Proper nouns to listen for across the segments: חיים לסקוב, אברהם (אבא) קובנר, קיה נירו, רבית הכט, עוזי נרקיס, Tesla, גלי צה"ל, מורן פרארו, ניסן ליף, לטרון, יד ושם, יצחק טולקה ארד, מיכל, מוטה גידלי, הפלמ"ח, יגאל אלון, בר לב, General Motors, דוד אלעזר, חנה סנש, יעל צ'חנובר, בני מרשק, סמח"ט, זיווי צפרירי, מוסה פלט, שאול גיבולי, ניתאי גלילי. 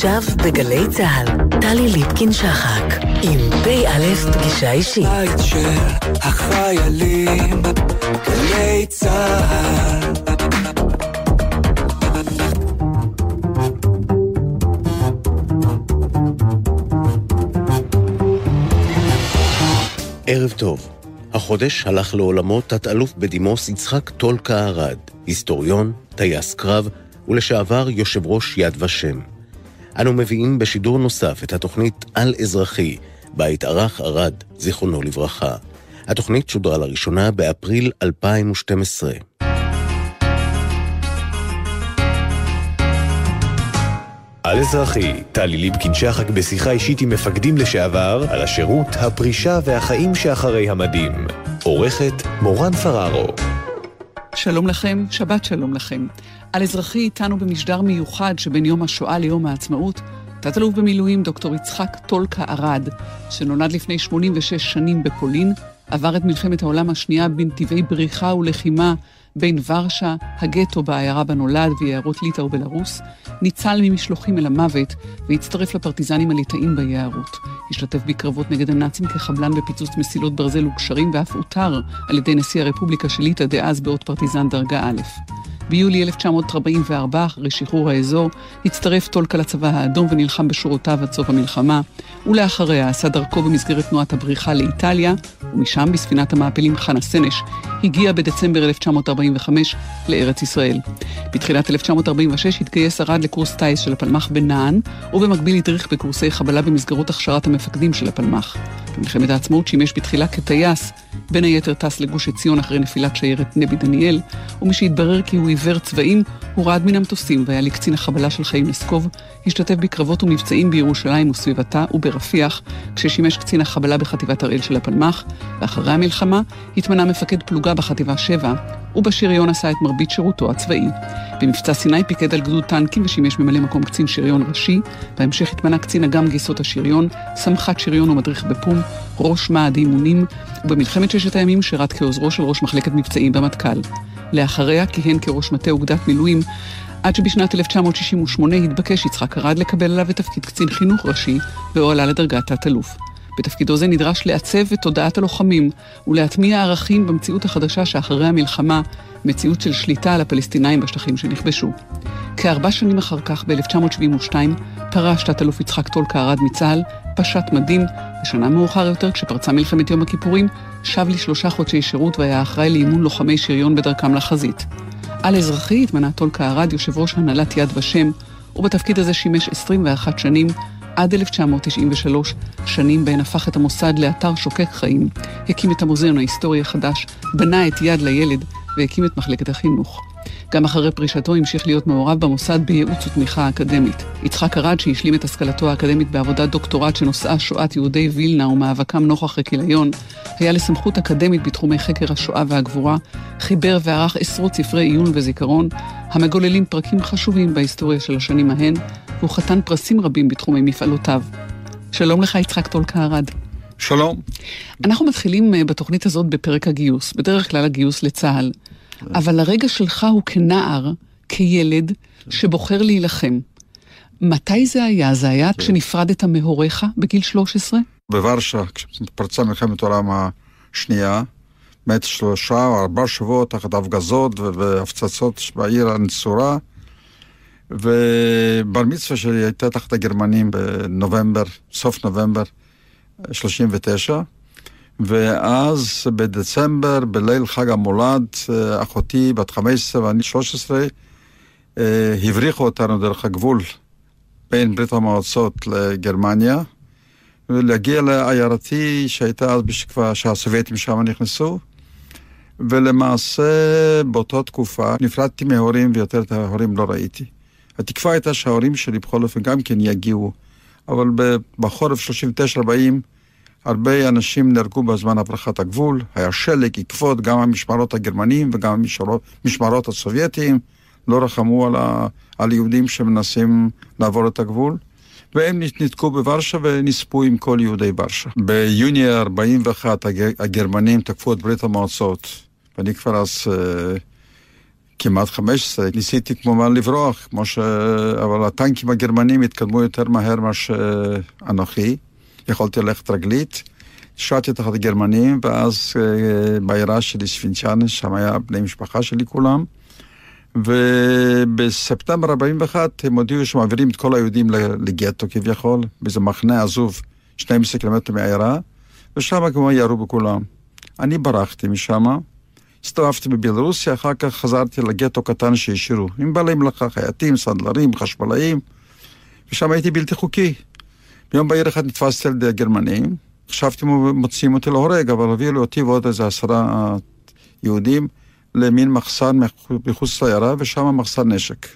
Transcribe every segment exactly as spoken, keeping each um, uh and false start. עכשיו בגלי צהל, טלי ליפקין שחק עם פי א' פגישה אישית. בית של החיילים, גלי צהל. ערב טוב. החודש הלך לעולמו תת-אלוף בדימוס יצחק טולקה ארד, היסטוריון, טייס קרב ולשעבר יושב ראש יד ושם. אנו מביאים בשידור נוסף את התוכנית על אזרחי, בה התארך ארד, זיכרונו לברכה. התוכנית שודרה לראשונה באפריל אלפיים ושתים עשרה. על אזרחי, טלי ליפקין שחק בשיחה אישית עם מפקדים לשעבר על השירות, הפרישה והחיים שאחרי המדים. עורכת מורן פרארו. שלום לכם, שבת שלום לכם. על אזרחי איתנו במשדר מיוחד שבין יום השואה ליום העצמאות, תת-אלוף במילואים דוקטור יצחק טולקה ארד, שנולד לפני שמונים ושש שנים בפולין, עבר את מלחמת העולם השנייה בנתיבי בריחה ולחימה בין ורשה, הגטו בעיירה בנולד ויערות ליטא ובלרוס, ניצל ממשלוחים אל המוות והצטרף לפרטיזנים הליטאים ביערות. השתתף בקרבות נגד הנאצים כחבלן בפיצוץ מסילות ברזל וקשרים ואף הותר על ידי נשיא הרפובליקה של ליטא דאז בעוד פרטיזן דרגה א'. ביולי אלף תשע מאות ארבעים וארבע, אחרי שחרור האזור, הצטרף טולקה לצבא האדום ונלחם בשורותיו עד סוף המלחמה, ולאחריה עשה דרכו במסגרת תנועת הבריחה לאיטליה, ומשם בספינת המעפילים חנה סנש, הגיע בדצמבר אלף תשע מאות ארבעים וחמש לארץ ישראל. בתחילת אלף תשע מאות ארבעים ושש התגייס ארד לקורס טייס של הפלמ"ח בנען, ובמקביל הדריך בקורסי חבלה במסגרות הכשרת המפקדים של הפלמ"ח. במלחמת העצמאות שימש בתחילה כטייס, בין היתר טס לגוש עציון אחרי נפילת שיירת נבי דניאל, ומשהתברר כי הוא עיוור צבעים, הוא רעד מן המטוסים והיה לקצין החבלה של חיים לסקוב, השתתף בקרבות ומבצעים בירושלים וסביבתה וברפיח, כששימש קצין החבלה בחטיבת הראל של הפלמ"ח, ואחרי המלחמה התמנה מפקד פלוגה בחטיבה שבע, ובשריון עשה את מרבית שירותו הצבאי. במבצע סיני פיקד על גדוד טנקים ושימש ממלא מקום קצין שריון ראשי, בהמשך התמנה קצין אג"ם גיסות השריון, סמח"ט שריון ומדריך בפום, ראש מעד אימונים, ובמלחמת ששת הימים שירת כעוזרו של ראש מחלקת מבצעים במטכ"ל. לאחריה כיהן כראש מטה אוגדת מילואים, עד שבשנת אלף תשע מאות שישים ושמונה התבקש יצחק ארד לקבל עליו את תפקיד קצין חינוך ראשי, והוא עלה לדרגת תת-אלוף. בתפקידו זה נדרש לעצב את תודעת הלוחמים ולהטמיע ערכים במציאות החדשה שאחרי המלחמה, מציאות של שליטה על הפלסטינאים בשטחים שנכבשו. כארבע שנים אחר כך, ב-אלף תשע מאות שבעים ושתיים, פרש תת-אלוף יצחק טולקה ארד מצה"ל, פשט מדים, בשנה מאוחר יותר, כשפרצה מלחמת יום הכיפורים, שב לשלושה חודשי שירות והיה אחראי לאימון לוחמי שריון בדרכם לחזית. על אזרחי התמנה טולקה ארד יושב ראש הנהלת יד ושם, ובתפקיד הזה שימש עשרים ואחת שנים, עד אלף תשע מאות תשעים ושלוש, שנים בהן הפך את המוסד לאתר שוקק חיים, הקים את המוזיאון ההיסטורי החדש, בנה את יד לילד והקים את מחלקת החינוך. גם אחרי פרישתו המשיך להיות מעורב במוסד בייעוץ ותמיכה אקדמית. יצחק ארד, שהשלים את השכלתו האקדמית בעבודת דוקטורט שנושאה שואת יהודי וילנה ומאבקם נוכח הכיליון, היה לסמכות אקדמית בתחומי חקר השואה והגבורה, חיבר וערך עשרות ספרי עיון וזיכרון, המגוללים פרקים חשובים בהיסטוריה של השנים ההן, והוא חתן פרסים רבים בתחומי מפעלותיו. שלום לך יצחק טולקה ארד. שלום. אנחנו מתחילים בתוכנית הזאת בפרק הגיוס, בדרך כלל הגיוס לצה"ל. אבל הרגע שלך הוא כנער, כילד, שבוחר להילחם. מתי זה היה? זה היה כשנפרדת מהוריך בגיל שלוש עשרה? בוורשה, כשפרצה מלחמת העולם השנייה, מת שלושה או ארבעה שבועות תחת הפגזות והפצצות בעיר הנצורה, ובר מצווה שלי הייתה תחת הגרמנים בנובמבר, סוף נובמבר שלושים ותשע, ואז בדצמבר, בליל חג המולד, אחותי בת חמש עשרה ואני שלוש עשרה, הבריחו אותנו דרך הגבול בין ברית המועצות לגרמניה, ולהגיע לעיירתי שהייתה אז בשקפה שהסובייטים שם נכנסו, ולמעשה באותה תקופה נפרדתי מההורים ויותר את ההורים לא ראיתי. התקווה הייתה שההורים שלי בכל אופן גם כן יגיעו, אבל בחורף שלושים ותשע ארבעים, הרבה אנשים נהרגו בזמן הפרחת הגבול, היה שלג עקבות גם המשמרות הגרמנים וגם המשמרות הסובייטיים, לא רחמו על, ה... על יהודים שמנסים לעבור את הגבול, והם נתקו בוורשה ונספו עם כל יהודי ורשה. ביוני ארבעים ואחת הגרמנים תקפו את ברית המועצות, ואני כבר אז כמעט חמש עשרה, ניסיתי כמובן לברוח, כמו ש... אבל הטנקים הגרמנים התקדמו יותר מהר מה שאנוכי, יכולתי ללכת רגלית, שעתי תחת הגרמנים, ואז בעירה שלי ספינצ'אן, שם היה בני משפחה שלי כולם, ובספטמבר ארבעים ואחת הם הודיעו שמעבירים את כל היהודים לגטו כביכול, באיזה מחנה עזוב שנים עשר קילומטר מהעירה, ושם כמובן ירו בכולם. אני ברחתי משם, הסתובבתי בבלרוסיה, אחר כך חזרתי לגטו קטן שהשאירו, עם בעלי מלאכה, חייטים, סנדלרים, חשמלאים, ושם הייתי בלתי חוקי. ביום בעיר אחד נתפסתי על ידי הגרמנים, חשבתי מוצאים אותי להורג, אבל הביאו אותי ועוד איזה עשרה יהודים, למין מחסן מחוץ לעיירה, ושם מחסן נשק.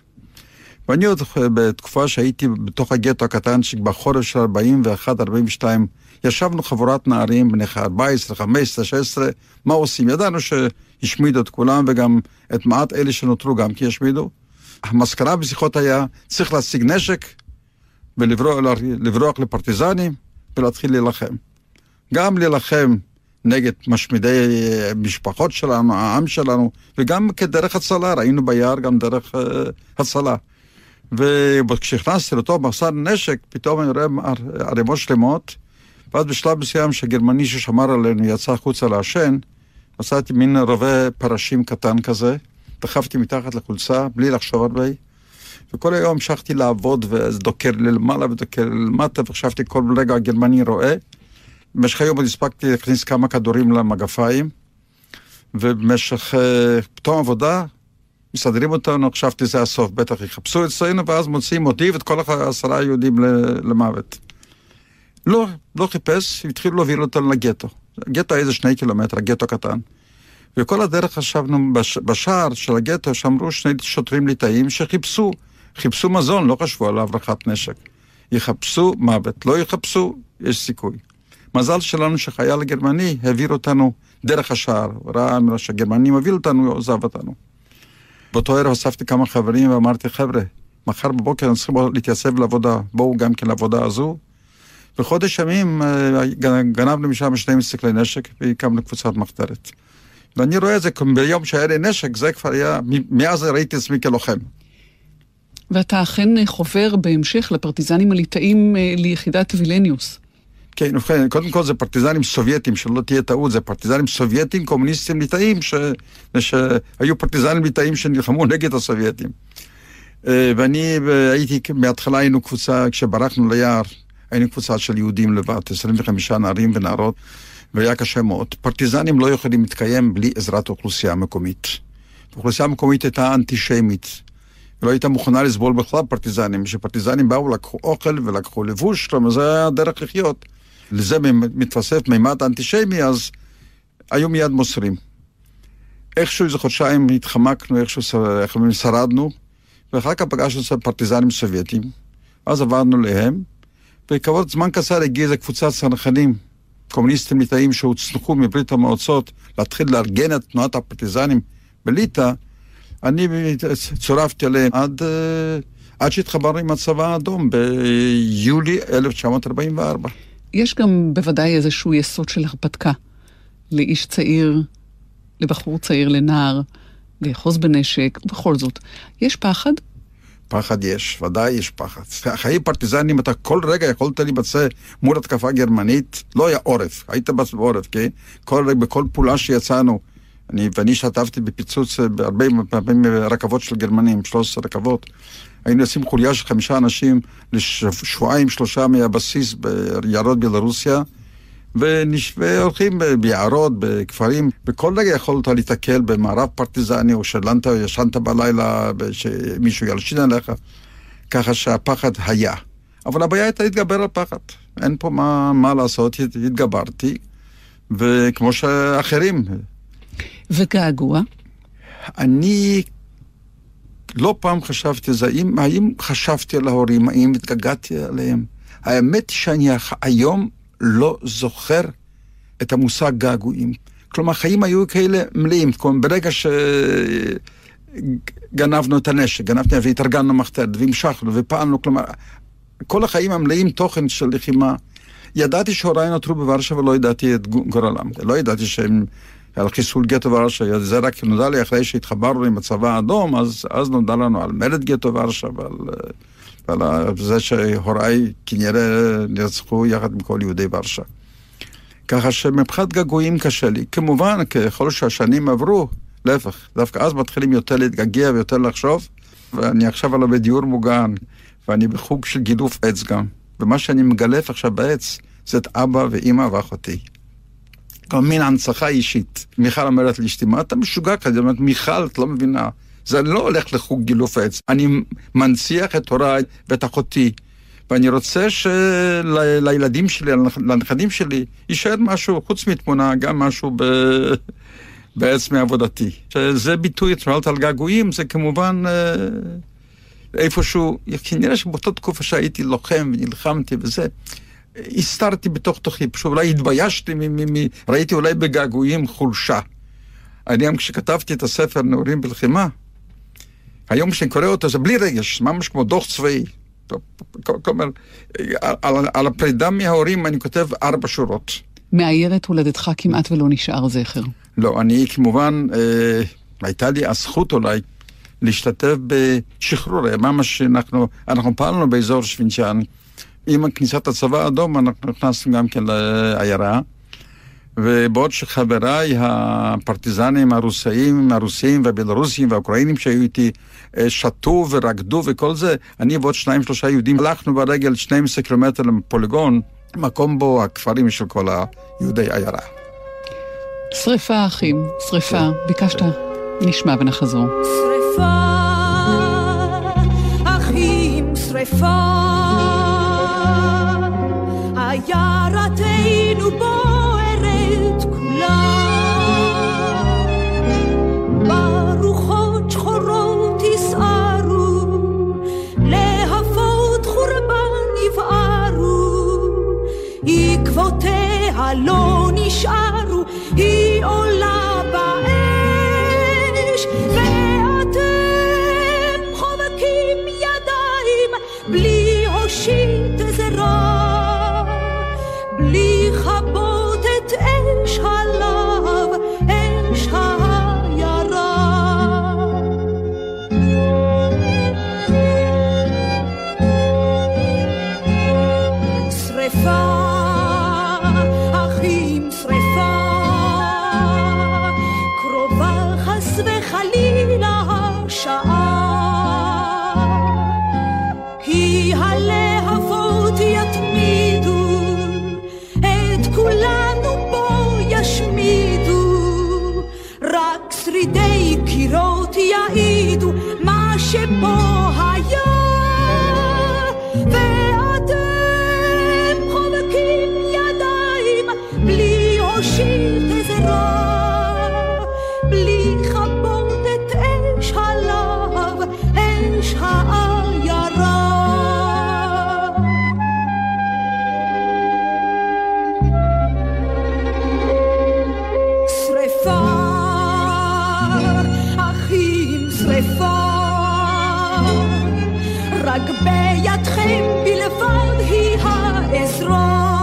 ואני עוד בתקופה שהייתי בתוך הגטו הקטנצ'יק, בחורף של ארבעים ואחת ארבעים ושתיים, ישבנו חבורת נערים, בני ארבע עשרה, חמש עשרה, שש עשרה, מה עושים? ידענו שהשמידו את כולם, וגם את מעט אלה שנותרו גם כי השמידו. המסקנה בשיחות היה, צריך להשיג נשק, ולברוח לפרטיזנים, ולהתחיל להילחם. גם להילחם, נגד משמידי משפחות שלנו, העם שלנו, וגם כדרך הצלה, ראינו ביער גם דרך uh, הצלה. וכשהכנסתי לתוך מחסן נשק, פתאום אני רואה ערימות שלמות, ואז בשלב מסוים שהגרמני ששמר עלינו יצא החוצה לעשן, עשיתי מין רווה פרשים קטן כזה, דחפתי מתחת לחולצה, בלי לחשוב הרבה, וכל היום המשכתי לעבוד, ודוקר למעלה ודוקר למטה, וחשבתי כל רגע הגרמני רואה, במשך היום עוד הספקתי להכניס כמה כדורים למגפיים, ובמשך פתאום עבודה, מסדרים אותנו, חשבתי זה הסוף, בטח יחפשו אצלנו, ואז מוצאים אותי ואת כל העשרה היהודים למוות. לא, לא חיפש, התחילו להוביל אותנו לגטו. הגטו היה זה שני קילומטר, הגטו קטן. וכל הדרך חשבנו בשער של הגטו, שאמרו שני שוטרים ליטאים שחיפשו, חיפשו מזון, לא חשבו על הברחת נשק. יחפשו מוות, לא יחפשו, יש סיכוי. מזל שלנו שחייל גרמני העביר אותנו דרך השער, ראה אמרה שהגרמנים הביאו אותנו, עוזב אותנו. באותו ערב אספתי כמה חברים ואמרתי, חבר'ה, מחר בבוקר אנחנו צריכים להתייצב לעבודה, בואו גם כן לעבודה הזו. וחודש ימים גנבנו משם שנים עשר כלי נשק והקמנו קבוצת מחתרת. ואני רואה את זה, ביום שהיה לי נשק, זה כבר היה, מאז ראיתי עצמי כלוחם. ואתה אכן חובר בהמשך לפרטיזנים הליטאים ליחידת וילניוס. כן, ובכן, קודם כל זה פרטיזנים סובייטים, שלא תהיה טעות, זה פרטיזנים סובייטים, קומוניסטים ליטאים, ש... שהיו פרטיזנים ליטאים שנלחמו נגד הסובייטים. ואני הייתי, מההתחלה היינו קבוצה, כשברחנו ליער, היינו קבוצה של יהודים לבד, עשרים וחמישה נערים ונערות, והיה קשה מאוד. פרטיזנים לא יכולים להתקיים בלי עזרת האוכלוסייה המקומית. האוכלוסייה המקומית הייתה אנטישמית, ולא הייתה מוכנה לסבול בכלל פרטיזנים, שפרטיזנים באו, לקחו אוכל ולקחו לבוש, כלומר, זה הדרך לחיות. לזה מתווסף מימד אנטישמי, אז היו מיד מוסרים. איכשהו איזה חודשיים התחמקנו, איכשהו שרדנו, ואחר כך פגשנו פרטיזנים סובייטים, אז עברנו להם, וכעבור זמן קצר הגיעה איזו קבוצת צנחנים, קומוניסטים ליטאים שהוצנחו מברית המועצות, להתחיל לארגן את תנועת הפרטיזנים בליטא, אני צורפתי עליהם עד, עד שהתחברנו עם הצבא האדום ביולי אלף תשע מאות ארבעים וארבע. יש גם בוודאי איזשהו יסוד של הרפתקה לאיש צעיר, לבחור צעיר, לנער, לאחוז בנשק, בכל זאת. יש פחד? פחד יש, ודאי יש פחד. חיי פרטיזנים, אתה כל רגע יכולת להימצא מול התקפה גרמנית, לא היה עורף, היית בעורף, כן? כל רגע, בכל פעולה שיצאנו, אני, ואני שתפתי בפיצוץ בהרבה פעמים רכבות של גרמנים, שלוש עשרה רכבות, היינו עושים חוליה של חמישה אנשים לשבועיים, שלושה מהבסיס ביערות בלרוסיה, והולכים ביערות, בכפרים, בכל רגע יכולת להתקל במערב פרטיזני, או שלנת, או ישנת בלילה, שמישהו ילשין עליך, ככה שהפחד היה. אבל הבעיה הייתה להתגבר על פחד. אין פה מה, מה לעשות, התגברתי, וכמו שאחרים. וגעגוע? אני... לא פעם חשבתי זה, האם, האם חשבתי על ההורים, האם התגעגעתי עליהם? האמת שאני היום לא זוכר את המושג געגועים. כלומר, החיים היו כאלה מלאים. כלומר, ברגע שגנבנו את הנשק, גנבנו והתארגנו מחתרת, והמשכנו ופעלנו, כלומר, כל החיים המלאים תוכן של לחימה. ידעתי שהוריי נותרו בוורשה ולא ידעתי את גורלם. לא ידעתי שהם על חיסול גטו ורשה, זה רק נודע לי אחרי שהתחברנו עם הצבא האדום, אז, אז נודע לנו על מרד גטו ורשה, ועל, ועל זה שהוראי כנראה נרצחו יחד עם כל יהודי ורשה. ככה שמפחד גגועים קשה לי. כמובן, ככל שהשנים עברו, להפך, דווקא אז מתחילים יותר להתגגע ויותר לחשוב, ואני עכשיו עליו בדיור מוגן, ואני בחוג של גידוף עץ גם, ומה שאני מגלף עכשיו בעץ, זה את אבא ואמא ואחותי. גם מין הנצחה אישית. מיכל אמרת לי, אשתי, מה אתה משוגע כזה? אומרת, מיכל, את לא מבינה. זה לא הולך לחוג גילוף עץ. אני מנציח את הוריי ואת אחותי, ואני רוצה שלילדים שלי, לנכדים שלי, יישאר משהו, חוץ מתמונה, גם משהו ב... בעץ מעבודתי. שזה ביטוי, תמלת על געגועים, זה כמובן איפשהו, כנראה שבאותה תקופה שהייתי לוחם ונלחמתי וזה, הסתרתי בתוך תוכי, פשוט אולי התביישתי, מ- מ- מ- ראיתי אולי בגעגועים חולשה. אני גם כשכתבתי את הספר נעורים בלחימה, היום כשאני קורא אותו זה בלי רגש, ממש כמו דוח צבאי. כלומר, על, על הפרידה מההורים אני כותב ארבע שורות. מאיירת הולדתך כמעט ולא נשאר זכר. לא, אני כמובן, אה, הייתה לי הזכות אולי להשתתף בשחרור, ממש אנחנו, אנחנו פעלנו באזור שווינצ'אן, עם כניסת הצבא האדום, אנחנו נכנסנו גם כן לעיירה, ובעוד שחבריי הפרטיזנים הרוסיים, הרוסיים והבלרוסיים והאוקראינים שהיו איתי, שתו ורקדו וכל זה, אני ועוד שניים שלושה יהודים, הלכנו ברגל שנים עשר קילומטר לפוליגון, מקום בו הכפרים של כל היהודי עיירה. שריפה אחים, שריפה, ביקשת, נשמע ונחזור. שריפה, אחים, שריפה, עיירתנו בוערת כולה, ברוחות שחורות יסערו, להפות חורבן יבערו, עקבותיה לא נשארו, היא עולה באש, ואתם חובקים ידיים, בלי הושיט זרוע, לכבות את אש הלב, אש העיירה. שריפה, אחים, שריפה, קרובה חס וחלילה השעה, כי הלהבות יתמידו, כולנו בו ישמידו, רק שרידי קירות יעידו מה שבו היה, ואתם חובקים ידיים, בלי הושיט עזרה, בלי חבות את אש הלב, אש העיירה. רק בידכם בלבד היא העזרה,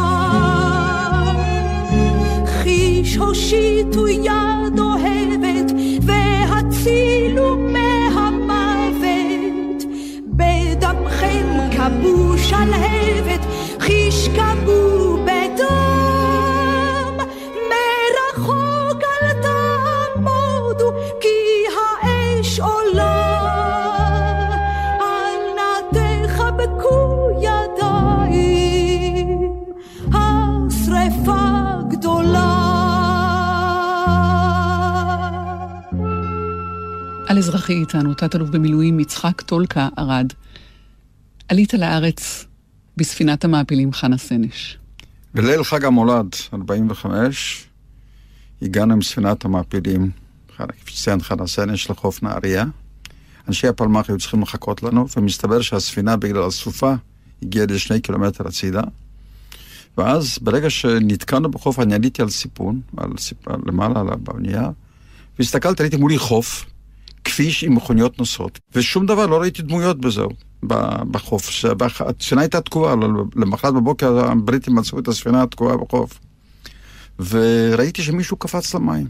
חיש הושיטו יד אוהבת והצילו מהמוות, בדמכם קבו שלהבת, חיש קבו בדם, מרחוק אל תעמודו כי האש עולה, על אזרחי איתנו, תת-אלוף במילואים יצחק טולקה ארד. עלית לארץ בספינת המעפילים חנה סנש. בליל חג המולד, ארבעים וחמש, הגענו עם ספינת המעפילים, כפיסן חנה סנש לחוף נהריה. אנשי הפלמ"ח היו צריכים לחכות לנו, ומסתבר שהספינה בגלל הסופה הגיעה לשני קילומטר הצידה. ואז ברגע שנתקענו בחוף, אני עליתי על סיפון, על סיפון למעלה על הבנייה, והסתכלתי, עליתי מולי חוף, כביש עם מכוניות נוסעות, ושום דבר, לא ראיתי דמויות בזהו, בחוף. הספינה הייתה תקועה, למחרת בבוקר הבריטים מצאו את הספינה התקועה בחוף, וראיתי שמישהו קפץ למים,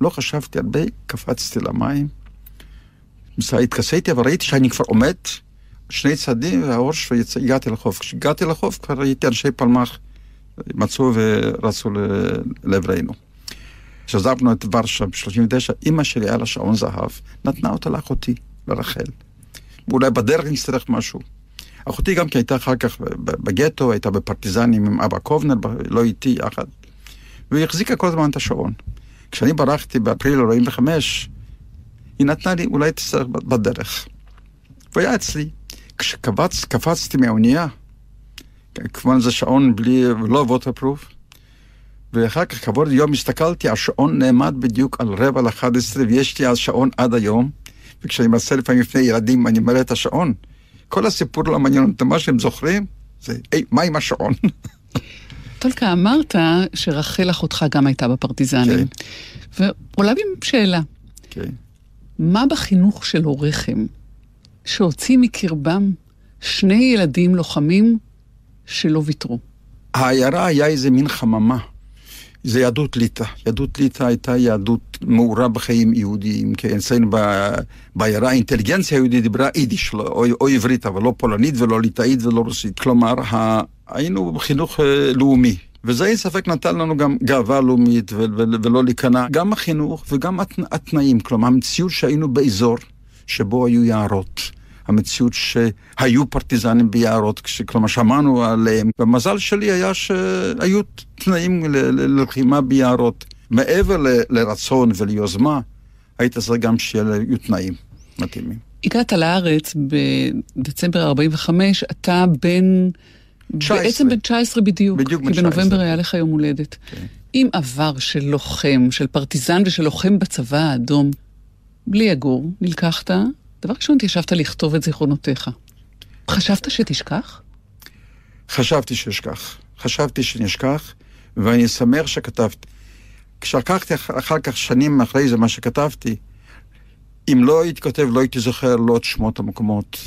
לא חשבתי הרבה, קפצתי למים, התכסיתי, אבל ראיתי שאני כבר עומד, שני צעדים והאור שווה, הגעתי לחוף. כשהגעתי לחוף, כבר ראיתי אנשי פלמ"ח, מצאו ורצו לעברנו. כשעזבנו את ורשה ב-שלושים ותשע, אמא שלי היה לה שעון זהב, נתנה אותה לאחותי, לרחל. ואולי בדרך נצטרך משהו. אחותי גם כי הייתה אחר כך בגטו, הייתה בפרטיזנים עם אבא קובנר, לא איתי יחד. והיא החזיקה כל הזמן את השעון. כשאני ברחתי באפריל ארבעים וחמש, היא נתנה לי, אולי תצטרך בדרך. והיה אצלי. כשקפצתי מהאונייה, כמובן זה שעון בלי, לא ווטרפרוף, ואחר כך כבוד יום הסתכלתי, השעון נעמד בדיוק על רבע לאחד עשרה, ויש לי אז שעון עד היום, וכשאני מנסה לפעמים לפני ילדים, אני מראה את השעון, כל הסיפור לא מעניין, את מה שהם זוכרים, זה, היי, מה עם השעון? טולקה, אמרת שרחל אחותך גם הייתה בפרטיזנים, okay. ועולה בי שאלה, okay. מה בחינוך של הוריכם, שהוציא מקרבם שני ילדים לוחמים שלא ויתרו? העיירה היה איזה מין חממה, זה יהדות ליטא. יהדות ליטא הייתה יהדות מעורה בחיים יהודיים, כי אצלנו בעיירה האינטליגנציה היהודית דיברה יידיש, לא, או, או עברית, אבל לא פולנית ולא ליטאית ולא רוסית. כלומר, ה... היינו בחינוך לאומי, וזה אין ספק נתן לנו גם גאווה לאומית ו- ו- ולא להיכנע. גם החינוך וגם הת... התנאים, כלומר, המציאות שהיינו באזור שבו היו יערות. המציאות שהיו פרטיזנים ביערות, כלומר שמענו עליהם. והמזל שלי היה שהיו תנאים ללחימה ביערות. מעבר ל- לרצון וליוזמה, היית עזר גם שיהיו תנאים מתאימים. הגעת לארץ בדצמבר ארבעים וחמש, אתה בן... תשע עשרה. בעצם בן תשע עשרה בדיוק. בדיוק בן תשע עשרה. כי בנובמבר היה לך יום הולדת. Okay. עם עבר של לוחם, של פרטיזן ושל לוחם בצבא האדום, בלי אגור, נלקחת... דבר ראשון, ישבת לכתוב את זיכרונותיך. חשבת שתשכח? חשבתי ששכח. חשבתי שנשכח, ואני שמח שכתבתי. כששכחתי אחר כך שנים אחרי זה מה שכתבתי, אם לא הייתי כותב, לא הייתי זוכר לא את שמות המקומות,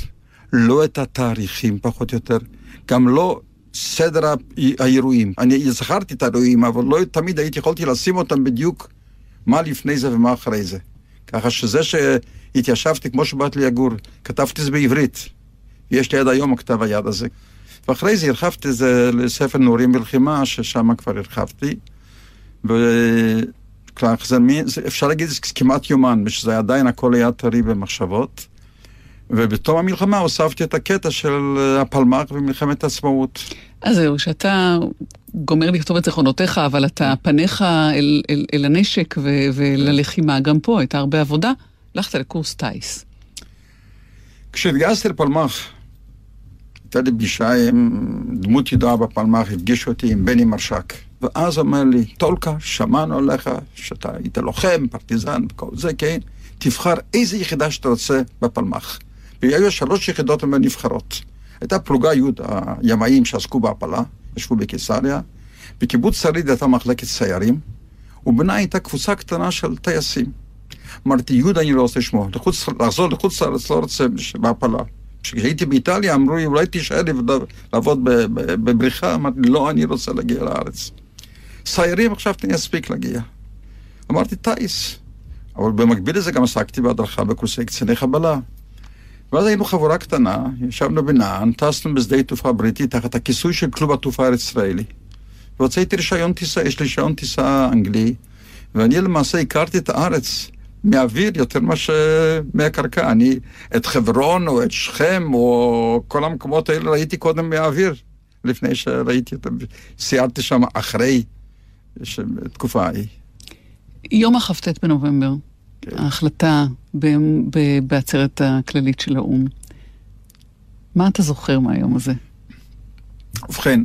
לא את התאריכים פחות או יותר, גם לא סדר האירועים. אני זכרתי את האירועים, אבל לא תמיד הייתי יכולתי לשים אותם בדיוק מה לפני זה ומה אחרי זה. ככה שזה ש... התיישבתי כמו שבאת לי אגור, כתבתי זה בעברית, יש לי עד היום הכתב היד הזה, ואחרי זה הרחבתי זה לספר נעורים בלחימה, ששם כבר הרחבתי, וכך זה מי, אפשר להגיד זה כמעט יומן, שזה עדיין הכל היה טרי במחשבות, ובתום המלחמה הוספתי את הקטע של הפלמ"ח ומלחמת העצמאות. אז זהו, שאתה גומר לכתוב את זיכרונותיך, אבל אתה פניך אל, אל, אל הנשק ו, וללחימה, גם פה הייתה הרבה עבודה. הלכת לקורס טייס. כשהתגייסתי לפלמ"ח, הייתה לי פגישה עם דמות ידועה בפלמ"ח, הפגיש אותי עם בני מרשק, ואז אומר לי, טולקה, שמענו עליך, שאתה היית לוחם, פרטיזן, וכל זה, כן, תבחר איזה יחידה שאתה רוצה בפלמ"ח. והיו שלוש יחידות נבחרות. הייתה פלוגה י' הימאים שעסקו בהפלה, ישבו בקיסריה, בקיבוץ שריד הייתה מחלקת סיירים, ובנה הייתה קבוצה קטנה של טייסים. אמרתי, יהודה אני לא רוצה לשמוע, לחזור לחוץ לארץ לא רוצה בהפלה. כשהייתי באיטליה אמרו לי, אולי תישאר לי לעבוד בבריחה, אמרתי, לא, אני רוצה להגיע לארץ. סיירים עכשיו אני אספיק להגיע. אמרתי, טייס. אבל במקביל לזה גם עסקתי בהדרכה בקורסי קציני חבלה. ואז היינו חבורה קטנה, ישבנו בנען, טסנו בשדה התעופה הבריטי תחת הכיסוי של כלוב התעופה הישראלי. והוצאתי רישיון טיסה, יש לי רישיון טיסה אנגלי, ואני למעשה הכרתי את הארץ מהאוויר יותר מאשר מהקרקע. אני את חברון או את שכם או כל המקומות האלה ראיתי קודם מהאוויר, לפני שראיתי אותם, סיירתי שם אחרי תקופה ההיא. יום החפטט בנובמבר, כן. ההחלטה בעצרת הכללית של האום. מה אתה זוכר מהיום הזה? ובכן,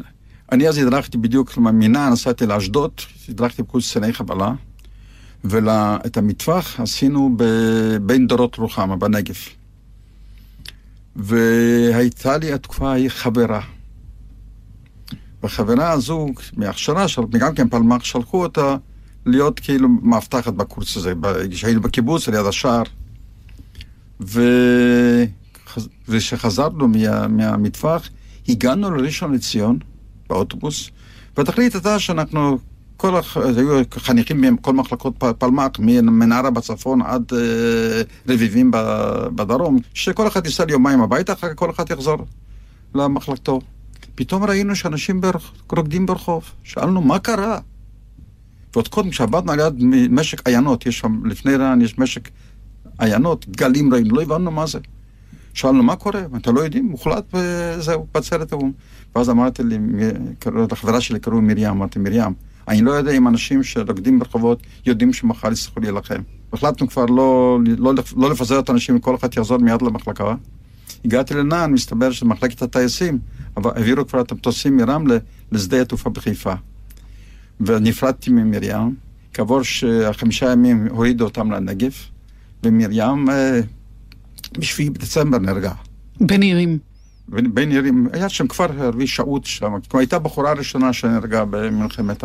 אני אז הדרכתי בדיוק מהמינה, נסעתי לאשדוד, הדרכתי בקורס קציני חבלה, ואת המטווח עשינו בין דורות רוחמה, בנגב. והייתה לי התקופה היא חברה. והחברה הזו, מההכשרה, גם כן פלמ"ח, שלחו אותה להיות כאילו מאבטחת בקורס הזה, שהיינו בקיבוץ, על יד השער. ו... ושחזרנו מה... מהמטווח, הגענו לראשון לציון, באוטובוס, והתכלית הייתה שאנחנו כל היו חניכים מכל מחלקות פלמ"ח, מנערה בצפון עד רביבים בדרום, שכל אחד יסע ליומיים הביתה, אחר כך כל אחד יחזור למחלקתו. פתאום ראינו שאנשים רוקדים ברחוב, שאלנו מה קרה? ועוד קודם כשעבדנו על יד משק עיינות, יש שם לפני רען, יש משק עיינות, גלים ראינו, לא הבנו מה זה. שאלנו מה קורה, אתה לא יודעים, מוחלט וזהו, בצלת האום. ואז אמרתי לי, לחברה שלי קראו מרים, אמרתי מרים, אני לא יודע אם אנשים שרוקדים ברחובות יודעים שמחר יצטרכו להילחם. החלטנו כבר לא, לא, לא לפזר את האנשים, כל אחד יחזור מיד למחלקה. הגעתי לנען, מסתבר שמחלקת הטייסים, אבל העבירו כבר את המטוסים מרמלה לשדה התעופה בחיפה. ונפרדתי ממרים, כעבור שהחמישה ימים הורידו אותם לנגב, ומרים בשביעי בדצמבר נרגע. בנירים. בנירים, היה שם כבר הרבי שעות שם, כמו הייתה בחורה הראשונה שנרגע במלחמת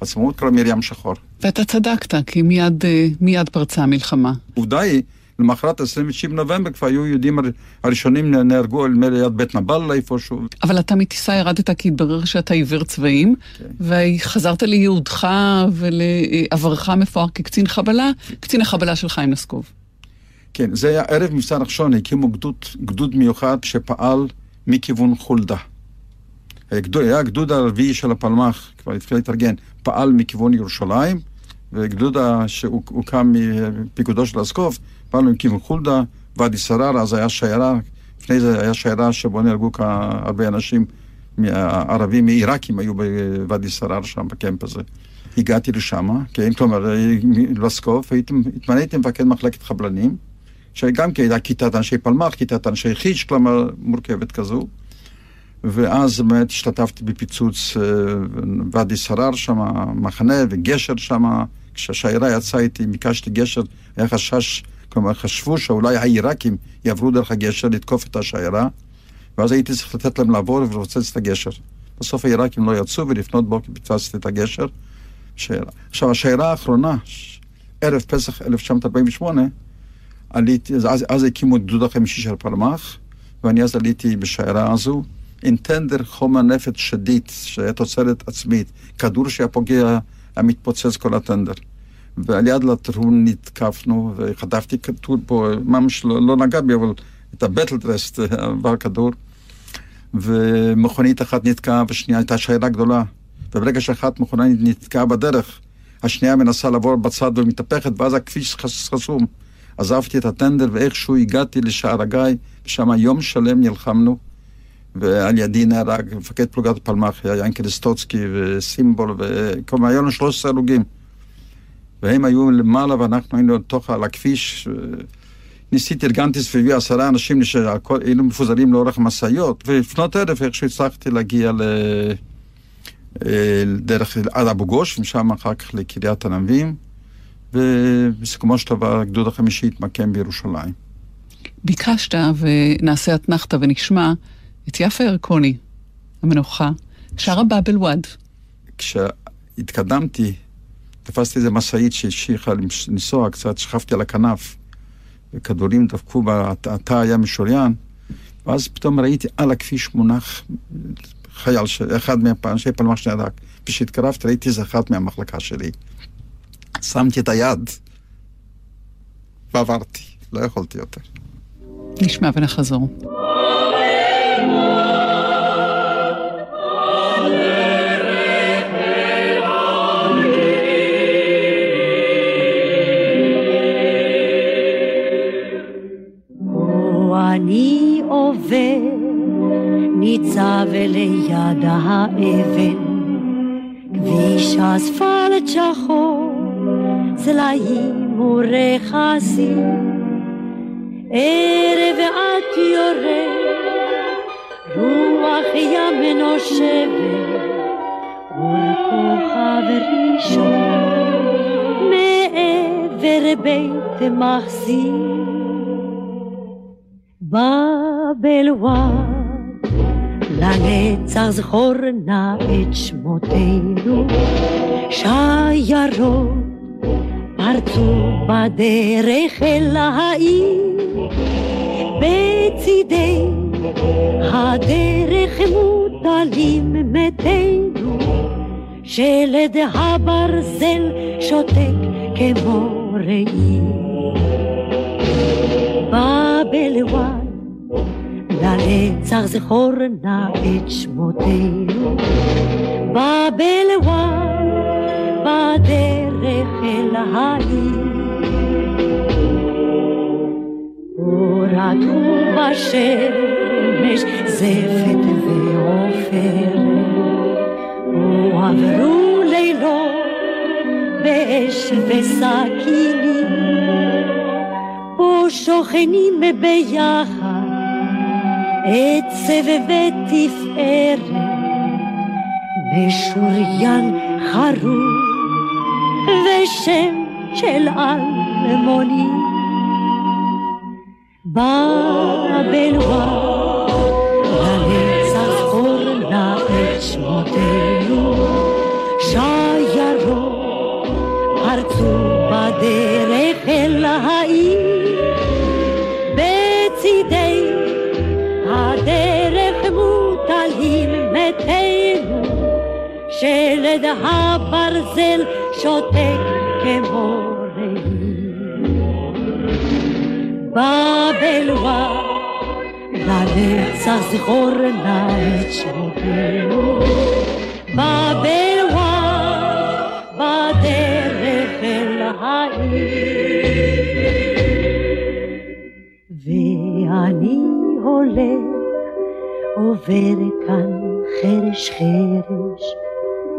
העצמאות, קרא מרים שחור. ואתה צדקת, כי מיד, מיד פרצה המלחמה. עובדה היא, למחרת עשרים ותשעה בנובמבר, כבר היו יהודים הראשונים נהרגו אל ליד בית נבל איפשהו. אבל אתה מטיסה ירדת כי התברר שאתה עיוור צבעים, וחזרת ליהודך ולעברך מפואר כקצין חבלה, קצין החבלה של חיים נסקוב. כן, זה היה ערב מבצע נחשון, הקימו גדוד מיוחד שפעל מכיוון חולדה. היה הגדוד הרביעי של הפלמ"ח, כבר התחיל להתארגן, פעל מכיוון ירושלים, וגדוד שהוקם מפיקודו של אסקוב, פעלנו עם כיוון חולדה, ועד יסרר, אז היה שיירה, לפני זה היה שיירה שבו נהרגו הרבה אנשים ערבים, מעיראקים היו בוועד יסרר שם, בקמפ הזה. הגעתי לשם, כן, כלומר, לסקוב, והתמניתי מפקד מחלקת חבלנים, שגם כן, כיתת אנשי פלמ"ח, כיתת אנשי חיש, כלומר, מורכבת כזו, ואז באמת השתתפתי בפיצוץ ועדי שרר שם, מחנה וגשר שם, כשהשיירה יצאה איתי, ביקשתי גשר, היה חשש, כלומר חשבו שאולי העיראקים יעברו דרך הגשר לתקוף את השיירה, ואז הייתי צריך לתת להם לעבור ולפוצץ את הגשר. בסוף העיראקים לא יצאו ולפנות בוקר פיצצתי את הגשר. שיירה. עכשיו השיירה האחרונה, ערב פסח אלף תשע מאות ארבעים ושמונה, עליתי, אז, אז הקימו דוד החמישי של פלמ"ח, ואני אז עליתי בשיירה הזו, עם טנדר חומר נפץ שדית, שהיה תוצרת עצמית, כדור שהפוגע המתפוצץ כל הטנדר. ועל יד לטרון נתקפנו, וחטפתי כדור פה, ממש לא, לא נגע בי, אבל את הבטלדרסט עבר כדור, ומכונית אחת נתקעה, ושנייה הייתה שיירה גדולה, וברגע שאחת מכונה נתקעה בדרך, השנייה מנסה לעבור בצד ומתהפכת, ואז הכביש חסום. עזבתי את הטנדר, ואיכשהו הגעתי לשער הגיא, ושם יום שלם נלחמנו, ועל ידי נהרג, מפקד פלוגת פלמ"ח, ינקי לסטוצקי וסימבול, וכלומר, היו לנו שלושה הרוגים. והם היו למעלה, ואנחנו היינו תוך על הכביש. ניסיתי, ארגנתי סביבי עשרה אנשים, שהיינו מפוזרים לאורך משאיות, ולפנות ערב, איכשהו הצלחתי להגיע ל... דרך עד אבו גוש, ומשם אחר כך לקריית ענבים, ובסיכומו של דבר הגדוד החמישי התמקם בירושלים. ביקשת, ונעשה התנחת ונשמע, את יפה ירקוני, המנוחה, שרה בבלווד. כשהתקדמתי, תפסתי איזה מסעית שהשיכה לנסוע קצת, שכבתי על הכנף, וכדורים דווקו בה, התא היה משוריין, ואז פתאום ראיתי על הכביש מונח... חייל, אחד מאנשי פלמ"ח שנהרג. כשהתקרבתי, ראיתי זה אחת מהמחלקה שלי. שמתי את היד, ועברתי. לא יכולתי יותר. נשמע ונחזור. אני עובד ניצב ליד האבן, כביש אספלט שחור, צלעים ורכסים, ערב ואת יורד, רוח ים נושבת, ולכוכב ראשון, מעבר בית מחזיר, בבלוואר, לנצח זכור נא את שמותינו, שיירות פרצו בדרך אל העיר, בצדי הדרך מוטלים מתינו, שלד הברזל שותק כמו ראי בבלוואן לנצח זכור נא את שמותינו בבלוואן בדרך אל העיר אורת ובשמש זפת ועופרת ועברו לילות באש וסכינים ושוכנים ביחד עצב ותפארת בשוריין חרוב ושם של אלמוני בבלוואן לנצח זכור נא את שמותינו שיירות פרצו בדרך אל העיר בצדי הדרך מוטלים מתינו שלד הברזל שותק כמו ראי בבלוואן לנצח זכור נא את שמותינו בבלוואן בדרך אל העיר ואני הולך עובר כאן חרש חרש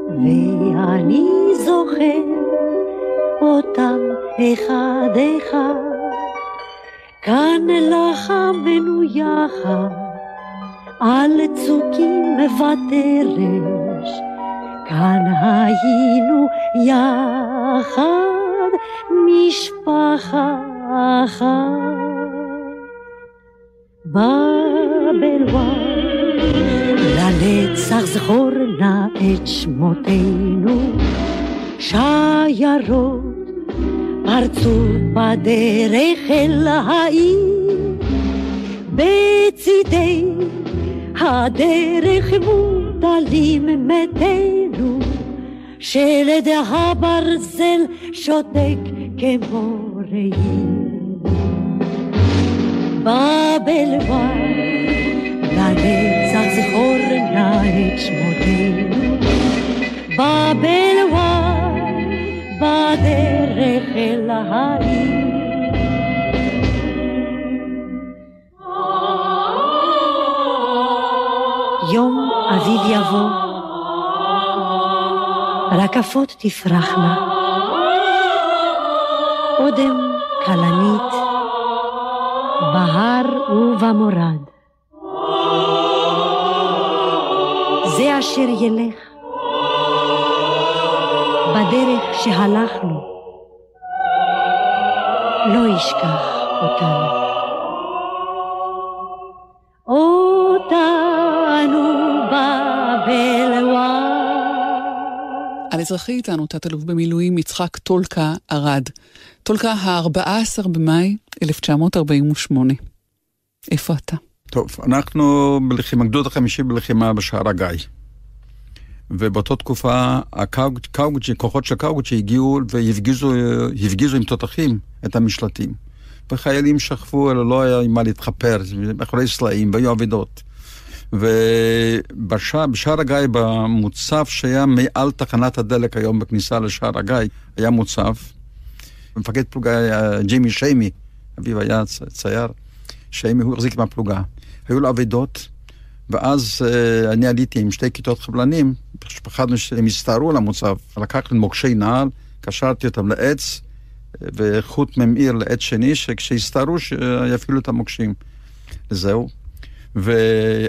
ואני זוכר אותם אחד אחד כאן לחמנו יחד על צוקים ובטרש כאן היינו יחד משפחה אחת בבלוואן לנצח זכור נא את שמותינו שיירות פרצו בדרך אל העיר בצדי הדרך מוטלים מתינו שלד הברזל שותק כמו ראי בבלוואן לנצח זכור נא את שמותינו בבלוואן בדרך אל העיר יום אביב יבוא רקפות תפרחנה אודם כלנית בהר ובמורד זה אשר ילך בדרך שהלכנו לא ישכח אותנו אותנו בבלוואן. על אזרחי איתנו תת-אלוף במילואים יצחק טולקה ארד. טולקה, ה-ארבעה עשר במאי אלף תשע מאות ארבעים ושמונה. איפה אתה? טוב, אנחנו בלחימה, גדוד החמישי בלחימה בשער הגיא. ובאותה תקופה הקאוג'י, כוחות של קאוג'י הגיעו והפגיזו הפגיזו עם תותחים את המשלטים. וחיילים שכפו, אלא לא היה עם מה להתחפר, אחרי סלעים, והיו עבדות. ובשער הגיא, במוצב שהיה מעל תחנת הדלק היום בכניסה לשער הגיא, היה מוצב. מפקד פלוגה היה ג'ימי שיימי, אביו היה צייר, שיימי הוא החזיק מהפלוגה. היו לו עבדות, ואז uh, אני עליתי עם שתי כיתות חבלנים, פחדנו שהם הסתערו על המוצב, לקחנו מוקשי נעל, קשרתי אותם לעץ, וחוט ממאיר לעץ שני, שכשהסתערו שיפעילו את המוקשים. זהו. ו...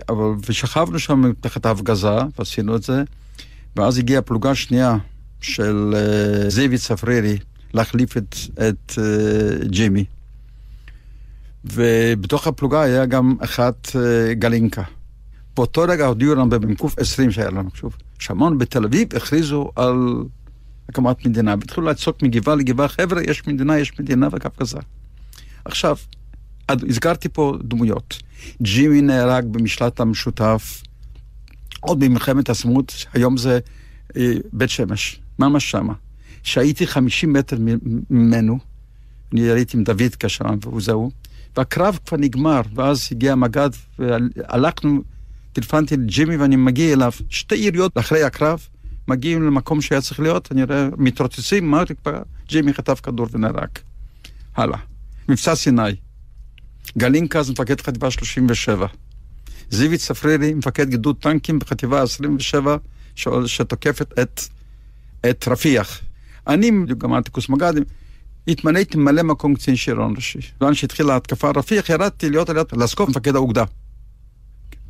אבל... ושכבנו שם תחת ההפגזה, ועשינו את זה, ואז הגיעה פלוגה שנייה של uh, זיווי צפרירי, להחליף את, את uh, ג'ימי. ובתוך הפלוגה היה גם אחת uh, גלינקה. באותו רגע הודיעו לנו במקוף עשרים שהיה לנו, שוב, שמענו בתל אביב, הכריזו על הקמת מדינה, והתחילו לעצוק מגבעה לגבעה, חבר'ה, יש מדינה, יש מדינה, וכף כזה. עכשיו, הזכרתי פה דמויות. ג'ימי נהרג במשלט המשותף, עוד במלחמת העצמאות, היום זה בית שמש, ממש שמה, שהייתי חמישים מטר ממנו, אני ראיתי עם דוד קשר, וזהו, והקרב כבר נגמר, ואז הגיע המגד, והלכנו, טלפנתי לג'ימי, ואני מגיע אליו, שתי יריות אחרי הקרב, מגיעים למקום שהיה צריך להיות, אני רואה, מתרוצצים, מה כבר, ג'ימי חטף כדור ונהרג. הלאה, מבצע סיני, גלינקה, אז מפקד חטיבה שלושים ושבע, זיווי צפרירי, מפקד גדוד טנקים בחטיבה עשרים ושבע, ש... שתוקפת את, את רפיח. אני גמרתי קורס מג"דים, התמניתי מלא מקום קצין שירון ראשי. בזמן שהתחילה ההתקפה רפיח, ירדתי להיות עליית לסקוב מפקד האוגדה.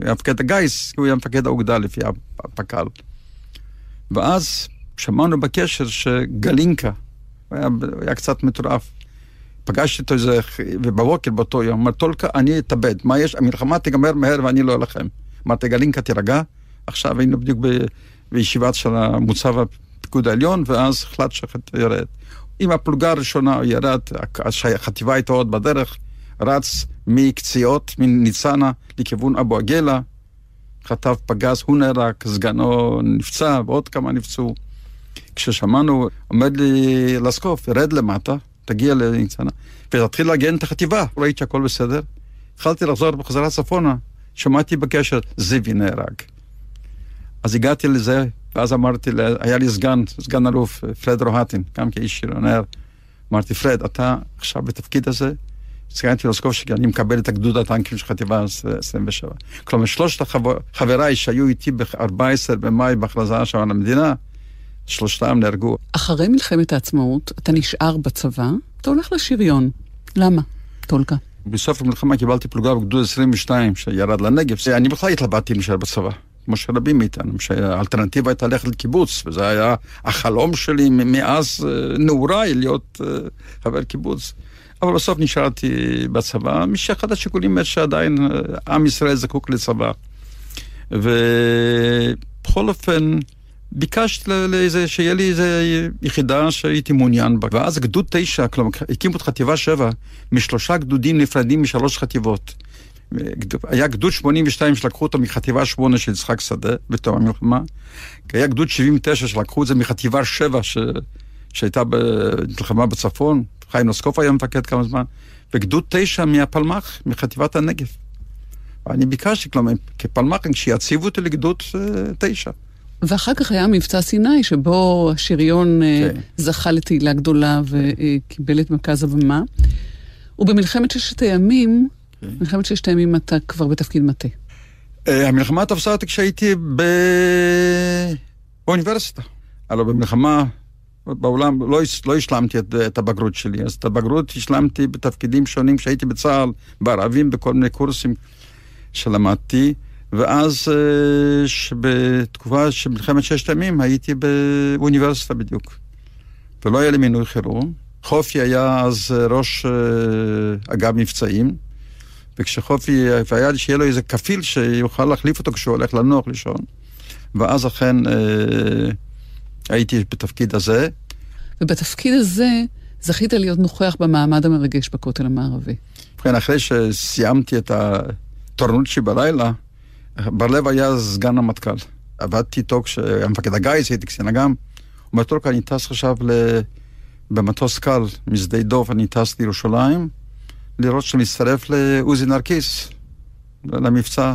מפקד הגייס, הוא היה מפקד האוגדה לפי הפק"ל. ואז שמענו בקשר שגלינקה, הוא היה, היה קצת מטורף, פגשתי אותו איזה, ובבוקר באותו יום, אמר, טולקה, אני אתאבד, מה יש? המלחמה תיגמר מהר ואני לא אלחם. אמרתי, גלינקה, תירגע, עכשיו היינו בדיוק ב, בישיבת של המוצב הפיקוד העליון, ואז החלט שירד. עם הפלוגה הראשונה הוא ירד, החטיבה הייתה עוד בדרך, רץ מקציעות, מניצנה, לכיוון אבו עגלה, חטף פגז, הוא נהרג, סגנו נפצע, ועוד כמה נפצעו. כששמענו, עומד לי לסקוף, ירד למטה, תגיע לניצנה, ותתחיל להגן את החטיבה. ראית שהכל בסדר? התחלתי לחזור בחזרה צפונה, שמעתי בקשר, זיווי נהרג. אז הגעתי לזה, ואז אמרתי, היה לי סגן, סגן אלוף, פרד רוהטין, גם כאיש שירונר, אמרתי, פרד, אתה עכשיו בתפקיד הזה, סגנתי לסקוף שאני מקבל את הגדוד הטנקים של חטיבה עשרים ושבע. כלומר, שלושת חבריי שהיו איתי ב-ארבעה עשר במאי בהכרזה של המדינה, שלושתם נהרגו. אחרי מלחמת העצמאות, אתה נשאר בצבא, אתה הולך לשריון. למה, טולקה? בסוף המלחמה קיבלתי פלוגה בגדוד עשרים ושתיים, שירד לנגב. אני בכלל התלבטתי להישאר בצבא, כמו שרבים מאיתנו, שהאלטרנטיבה הייתה ללכת לקיבוץ, וזה היה החלום שלי מאז נעוריי להיות חבר קיבוץ. אבל בסוף נשארתי בצבא, משאחד השיקולים היה שעדיין עם ישראל זקוק לצבא. ובכל אופן, ביקשתי שיהיה לי איזו יחידה שהייתי מעוניין בה. ואז גדוד תשע, כלומר, הקימו את חטיבה שבע, משלושה גדודים נפרדים משלוש חטיבות. היה גדוד שמונים ושתיים שלקחו אותו מחטיבה שמונה של יצחק שדה, בתום המלחמה. היה גדוד שבעים ותשע שלקחו את זה מחטיבה שבע, ש... שהייתה במלחמה בצפון. חיים נוסקוף היה מפקד כמה זמן. וגדוד תשע מהפלמ"ח, מחטיבת הנגב. ואני ביקשתי, כלומר, כפלמ"ח, כשיציבו אותי לגדוד תשע. ואחר כך היה מבצע סיני, שבו השריון okay. זכה לתהילה גדולה וקיבל את מרכז הבמה. ובמלחמת ששת הימים, okay. מלחמת ששת הימים אתה כבר בתפקיד מטה. Uh, המלחמה תפסה אותי כשהייתי ב... באוניברסיטה. הלוא במלחמה בעולם לא, לא השלמתי את, את הבגרות שלי, אז את הבגרות השלמתי בתפקידים שונים כשהייתי בצה"ל, בערבים, בכל מיני קורסים שלמדתי. ואז בתקופה של מלחמת ששת הימים הייתי באוניברסיטה בדיוק. ולא היה לי מינוי חירום. חופי היה אז ראש אגב מבצעים, וכשחופי היה לי שיהיה לו איזה כפיל שיוכל להחליף אותו כשהוא הולך לנוח לישון. ואז אכן הייתי בתפקיד הזה. ובתפקיד הזה זכית להיות נוכח במעמד המרגש בכותל המערבי. ובכן, אחרי שסיימתי את התורנות שבלילה, בר לב היה סגן המטכ"ל. עבדתי איתו כשהיה מפקד הגייס, הייתי קצין אג"ם. הוא אומר, טולקה, אני טס עכשיו במטוס קל משדה דוב, אני טס לירושלים, לראות שמצטרף לעוזי נרקיס, למבצע.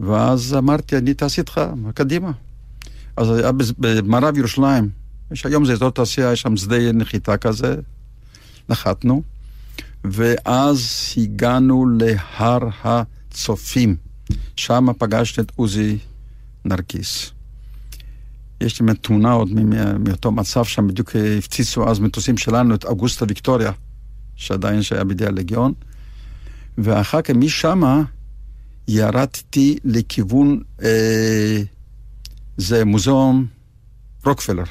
ואז אמרתי, אני טס איתך, קדימה. אז היה במערב ירושלים, היום זה אזור תעשייה, יש שם שדה נחיתה כזה, נחתנו, ואז הגענו להר הצופים. שם פגשתי את עוזי נרקיס. יש לי מתונה עוד מאותו מצב, שם בדיוק הפציצו אז מטוסים שלנו, את אוגוסטה ויקטוריה, שעדיין שהיה בידי הלגיון, ואחר כך משם ירדתי לכיוון, אה, זה מוזיאום רוקפלר.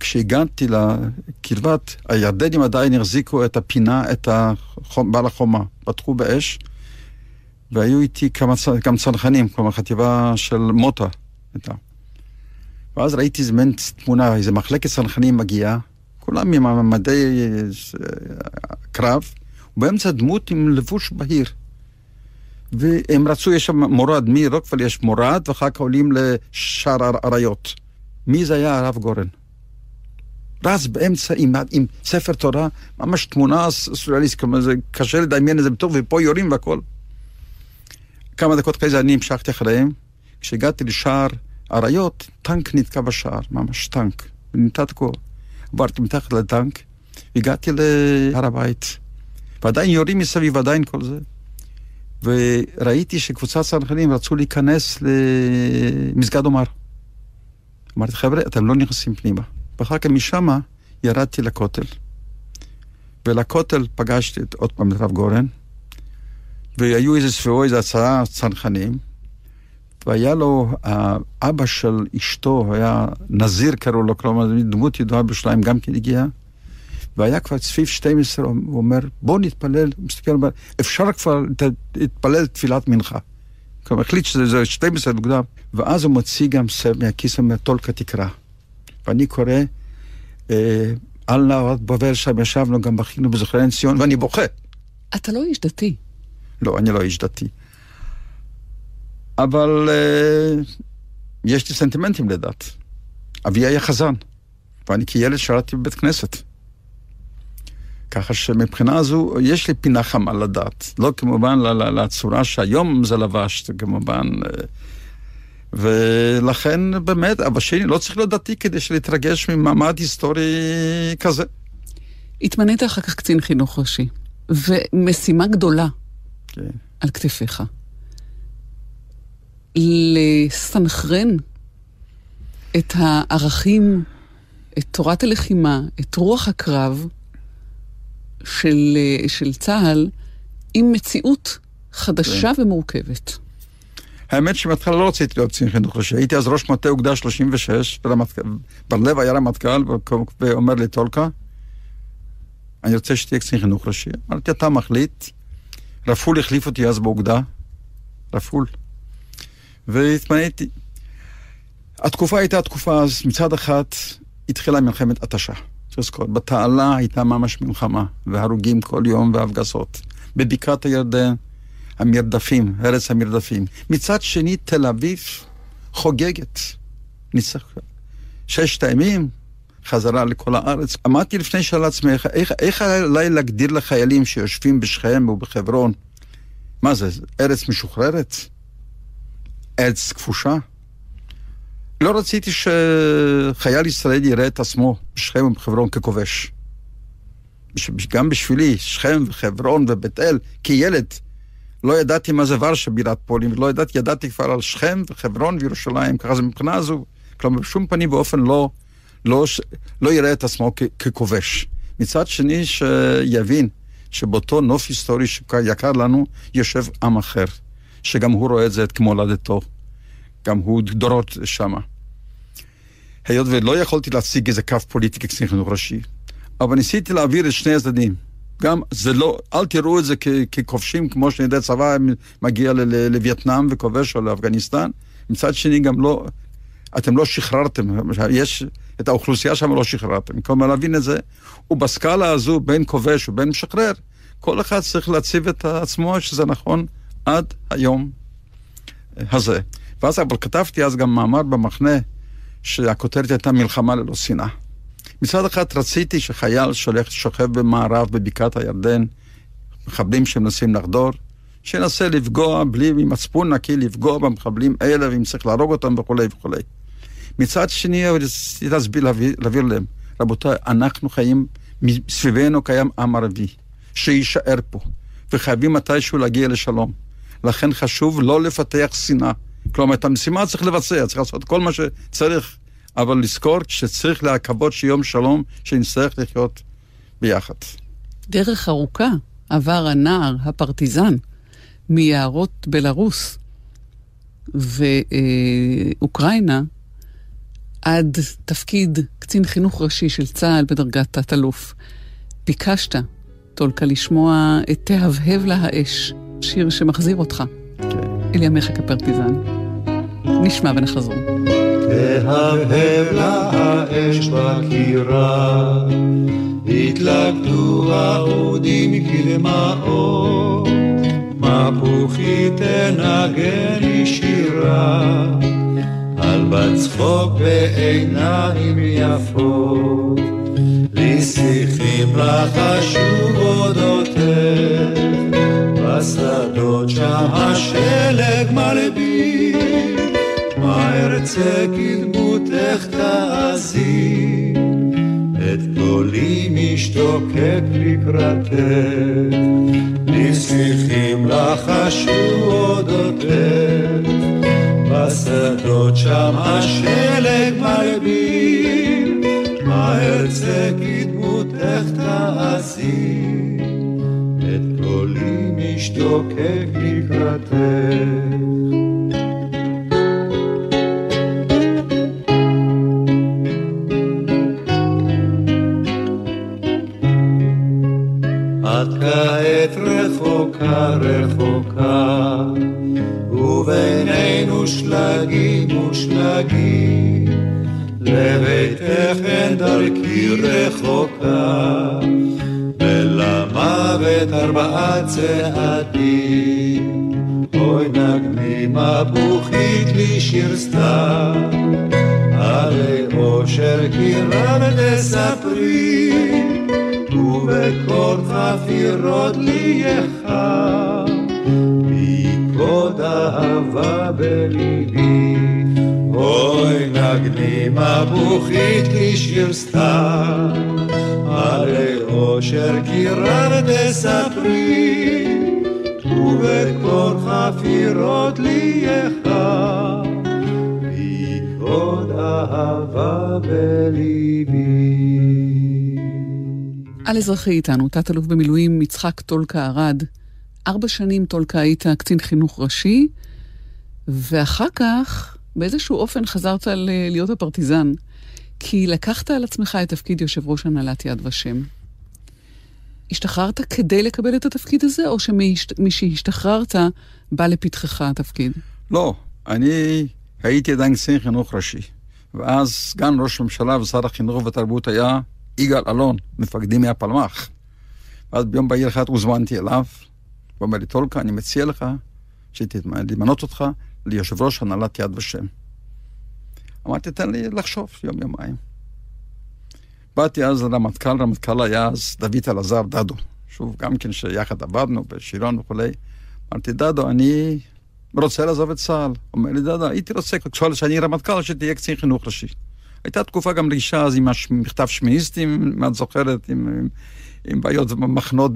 כשהגעתי לקרבת, הירדנים עדיין החזיקו את הפינה, את החום, בעל החומה, פתחו באש, והיו איתי כמה, כמה צנחנים, כלומר חטיבה של מוטה הייתה. ואז ראיתי איזה מן תמונה, איזה מחלקת צנחנים מגיעה, כולם עם המדי קרב, ובאמצע דמות עם לבוש בהיר. והם רצו, יש שם מורד, מי רוקפל יש מורד, ואחר כך עולים לשער עריות. מי זה היה הרב גורן? רץ באמצע עם, עם ספר תורה, ממש תמונה סוריאליסט, כמה זה קשה לדמיין את זה בטוב, ופה יורים והכל. כמה דקות כזה אני המשכתי אחריהם, כשהגעתי לשער עריות, טנק נתקע בשער, ממש טנק, ונתת כור. עברתי מתחת לטנק, הגעתי להר הבית, ועדיין יורים מסביב, עדיין כל זה. וראיתי שקבוצת צנחנים רצו להיכנס למסגד עומר. אמרתי, חבר'ה, אתם לא נכנסים פנימה. ואחר כך משם ירדתי לכותל. ולכותל פגשתי עוד פעם את רב גורן, והיו איזה סביבו, איזה הצעה צנחנים, והיה לו, האבא של אשתו, היה נזיר קראו לו, כלומר, דמות ידועה בשליים, גם כן הגיע, והיה כבר סביב שתים עשרה, הוא אומר, בוא נתפלל, מסתכל, אפשר כבר להתפלל תפילת מנחה. כלומר, החליט שזה שתים עשרה מוקדם, ואז הוא מוציא גם מהכיס, הוא אומר, טולקה תקרא. ואני קורא, על נערד בבל שם ישבנו, גם בכינו בזכרן ציון, ואני בוכה. אתה לא איש דתי. לא, אני לא איש דתי. אבל uh, יש לי סנטימנטים לדת. אבי היה חזן, ואני כילד שרתי בבית כנסת. ככה שמבחינה הזו, יש לי פינה חמה לדת. לא כמובן לצורה שהיום זה לבש, כמובן. ולכן באמת, אבל שני, לא צריך להיות דתי כדי שלהתרגש ממעמד היסטורי כזה. התמנית אחר כך קצין חינוך ראשי, ומשימה גדולה כן. על כתפיך. לסנחרן את הערכים, את תורת הלחימה, את רוח הקרב של, של צהל, עם מציאות חדשה כן. ומורכבת. האמת שבהתחלה לא רציתי להיות קצין חינוך ראשי. הייתי אז ראש מטה אוגדה שלושים ושש, בר לב היה רמטכ"ל, ואומר לי, טולקה, אני רוצה שתהיה קצין חינוך ראשי. אמרתי, אתה מחליט, רפול החליף אותי אז באוגדה, רפול. והתמניתי. התקופה הייתה התקופה, אז מצד אחת התחילה מלחמת התשה. תזכור, בתעלה הייתה ממש מלחמה, והרוגים כל יום והפגזות. בבקעת הירדן, המרדפים, ארץ המרדפים. מצד שני, תל אביב חוגגת. ניצח ששת הימים, חזרה לכל הארץ. אמרתי לפני שאל עצמך, איך, איך עליי להגדיר לחיילים שיושבים בשכם ובחברון? מה זה, ארץ משוחררת? ארץ כפושה. לא רציתי שחייל ישראל יראה את עצמו בשכם ובחברון ככובש. גם בשבילי, שכם וחברון ובית אל, כילד, לא ידעתי מה זה ורשה בירת פולין, ולא ידעתי, ידעתי כבר על שכם וחברון וירושלים, ככה זה מבחינה הזו. כלומר, בשום פנים באופן לא, לא, לא יראה את עצמו כ, ככובש. מצד שני, שיבין שבאותו נוף היסטורי שיקר לנו, יושב עם אחר. שגם הוא רואה את זה כמו הולדתו. גם הוא דורות שמה. היות ולא יכולתי להציג איזה קו פוליטי כקצין חינוך ראשי, אבל ניסיתי להעביר את שני הצדדים. גם זה לא, אל תראו את זה כ- ככובשים, כמו שנדע צבא מגיע ל- ל- לווייטנאם וכובש או לאפגניסטן. מצד שני גם לא, אתם לא שחררתם, יש את האוכלוסייה שם לא שחררתם. כלומר להבין את זה, ובסקאלה הזו בין כובש ובין משחרר, כל אחד צריך להציב את עצמו שזה נכון, עד היום הזה. ואז אבל כתבתי אז גם מאמר במחנה שהכותרת הייתה מלחמה ללא שנאה. מצד אחד רציתי שחייל שולח שוכב במערב בבקעת הירדן, מחבלים שמנסים לחדור, שנסה לפגוע בלי מצפון נקי, לפגוע במחבלים אלה ואם צריך להרוג אותם וכו' וכו'. מצד שני, רציתי להסביר להעביר להם, רבותיי, אנחנו חיים, מסביבנו קיים עם ערבי, שיישאר פה, וחייבים מתישהו להגיע לשלום. לכן חשוב לא לפתח שנאה. כלומר, את המשימה צריך לבצע, צריך לעשות כל מה שצריך, אבל לזכור שצריך להקוות שיום שלום, שנצטרך לחיות ביחד. דרך ארוכה עבר הנער הפרטיזן מיערות בלרוס ואוקראינה עד תפקיד קצין חינוך ראשי של צה"ל בדרגת תת-אלוף. ביקשת, טולקה, לשמוע את תהבהב לה האש. שיר שמחזיר אותך אל ימיך כפרטיזן. נשמע ונחזור. תהבהב לה האש בקירה, התלכדו האודים כדמעות, מפוחית תנגן שירה על בצחוק בעיניים יפות לשיחים לך שובודותך בשדות שם השלג מלבין מה ארצה כדמותך תעזי את קולי משתוקק לקראתך לשיחים לך שובודותך בשדות שם השלג מלבין מה ארצה כדמותך תעזי את קולי משתוקק לקראתך רחוקה רחוקה ובינינו שלגים ושלגים לביתך אין דרכי רחוקה ולמוות ארבעה צעדים אוי נגני מבוכית לי שיר סתיו עלי אושר כי רמת ספרי ובכל חפירות לי יחד ביקוד אהבה בליבי אוי נגני מבוכית לי שיר סתיו עלי אושר קירן תספרי ובכל חפירות לי יחד ביקוד אהבה בליבי על אזרחי איתנו, תת-אלוף במילואים יצחק טולקה ארד. ארבע שנים טולקה היית קצין חינוך ראשי, ואחר כך באיזשהו אופן חזרת להיות הפרטיזן, כי לקחת על עצמך את תפקיד יושב ראש הנהלת יד ושם. השתחררת כדי לקבל את התפקיד הזה, או שמי שהשתחררת בא לפתחך התפקיד? לא, אני הייתי עדיין קצין חינוך ראשי, ואז סגן ראש הממשלה ושר החינוך והתרבות היה יגאל אלון, מפקדי מהפלמ"ח. ואז ביום בהיר אחד הוזמנתי אליו, הוא אומר לי, טולקה, אני מציע לך שתמנות אותך ליושב ראש הנהלת יד ושם. אמרתי, תן לי לחשוב יום יומיים. באתי אז לרמטכ"ל, רמטכ"ל היה אז דוד אלעזר דדו, שוב גם כן שיחד עבדנו בשירון וכו'. אמרתי, דדו, אני רוצה לעזוב את צה"ל. אומר לי, דדו, הייתי רוצה, כשאלה שאני רמטכ"ל, שתהיה קצין חינוך ראשי. הייתה תקופה גם רישה אז עם מכתב שמיניסטים, מה את זוכרת, עם, עם, עם בעיות מחנות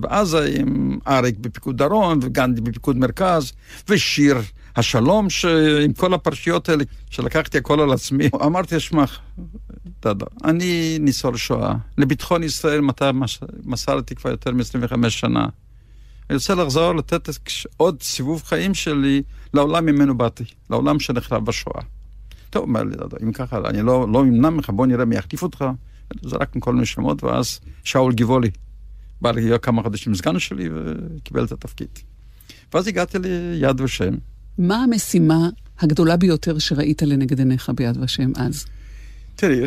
בעזה, עם אריק בפיקוד דרום, וגנדי בפיקוד מרכז, ושיר השלום, ש... עם כל הפרשיות האלה, שלקחתי הכל על עצמי. אמרתי, שמח, דדה, אני ניצול שואה, לביטחון ישראל מסרתי כבר יותר מ-עשרים וחמש שנה. אני רוצה לחזור לתת עוד סיבוב חיים שלי, לעולם ממנו באתי, לעולם שנחרב בשואה. טוב, אומר לי, אם ככה, אני לא, לא אמנע ממך, בוא נראה מי יחליף אותך. זה רק עם כל מיני שמות, ואז שאול גיבולי בא להיות כמה חדשים סגן שלי, וקיבל את התפקיד. ואז הגעתי ליד ושם. מה המשימה הגדולה ביותר שראית לנגד עיניך ביד ושם אז? תראי,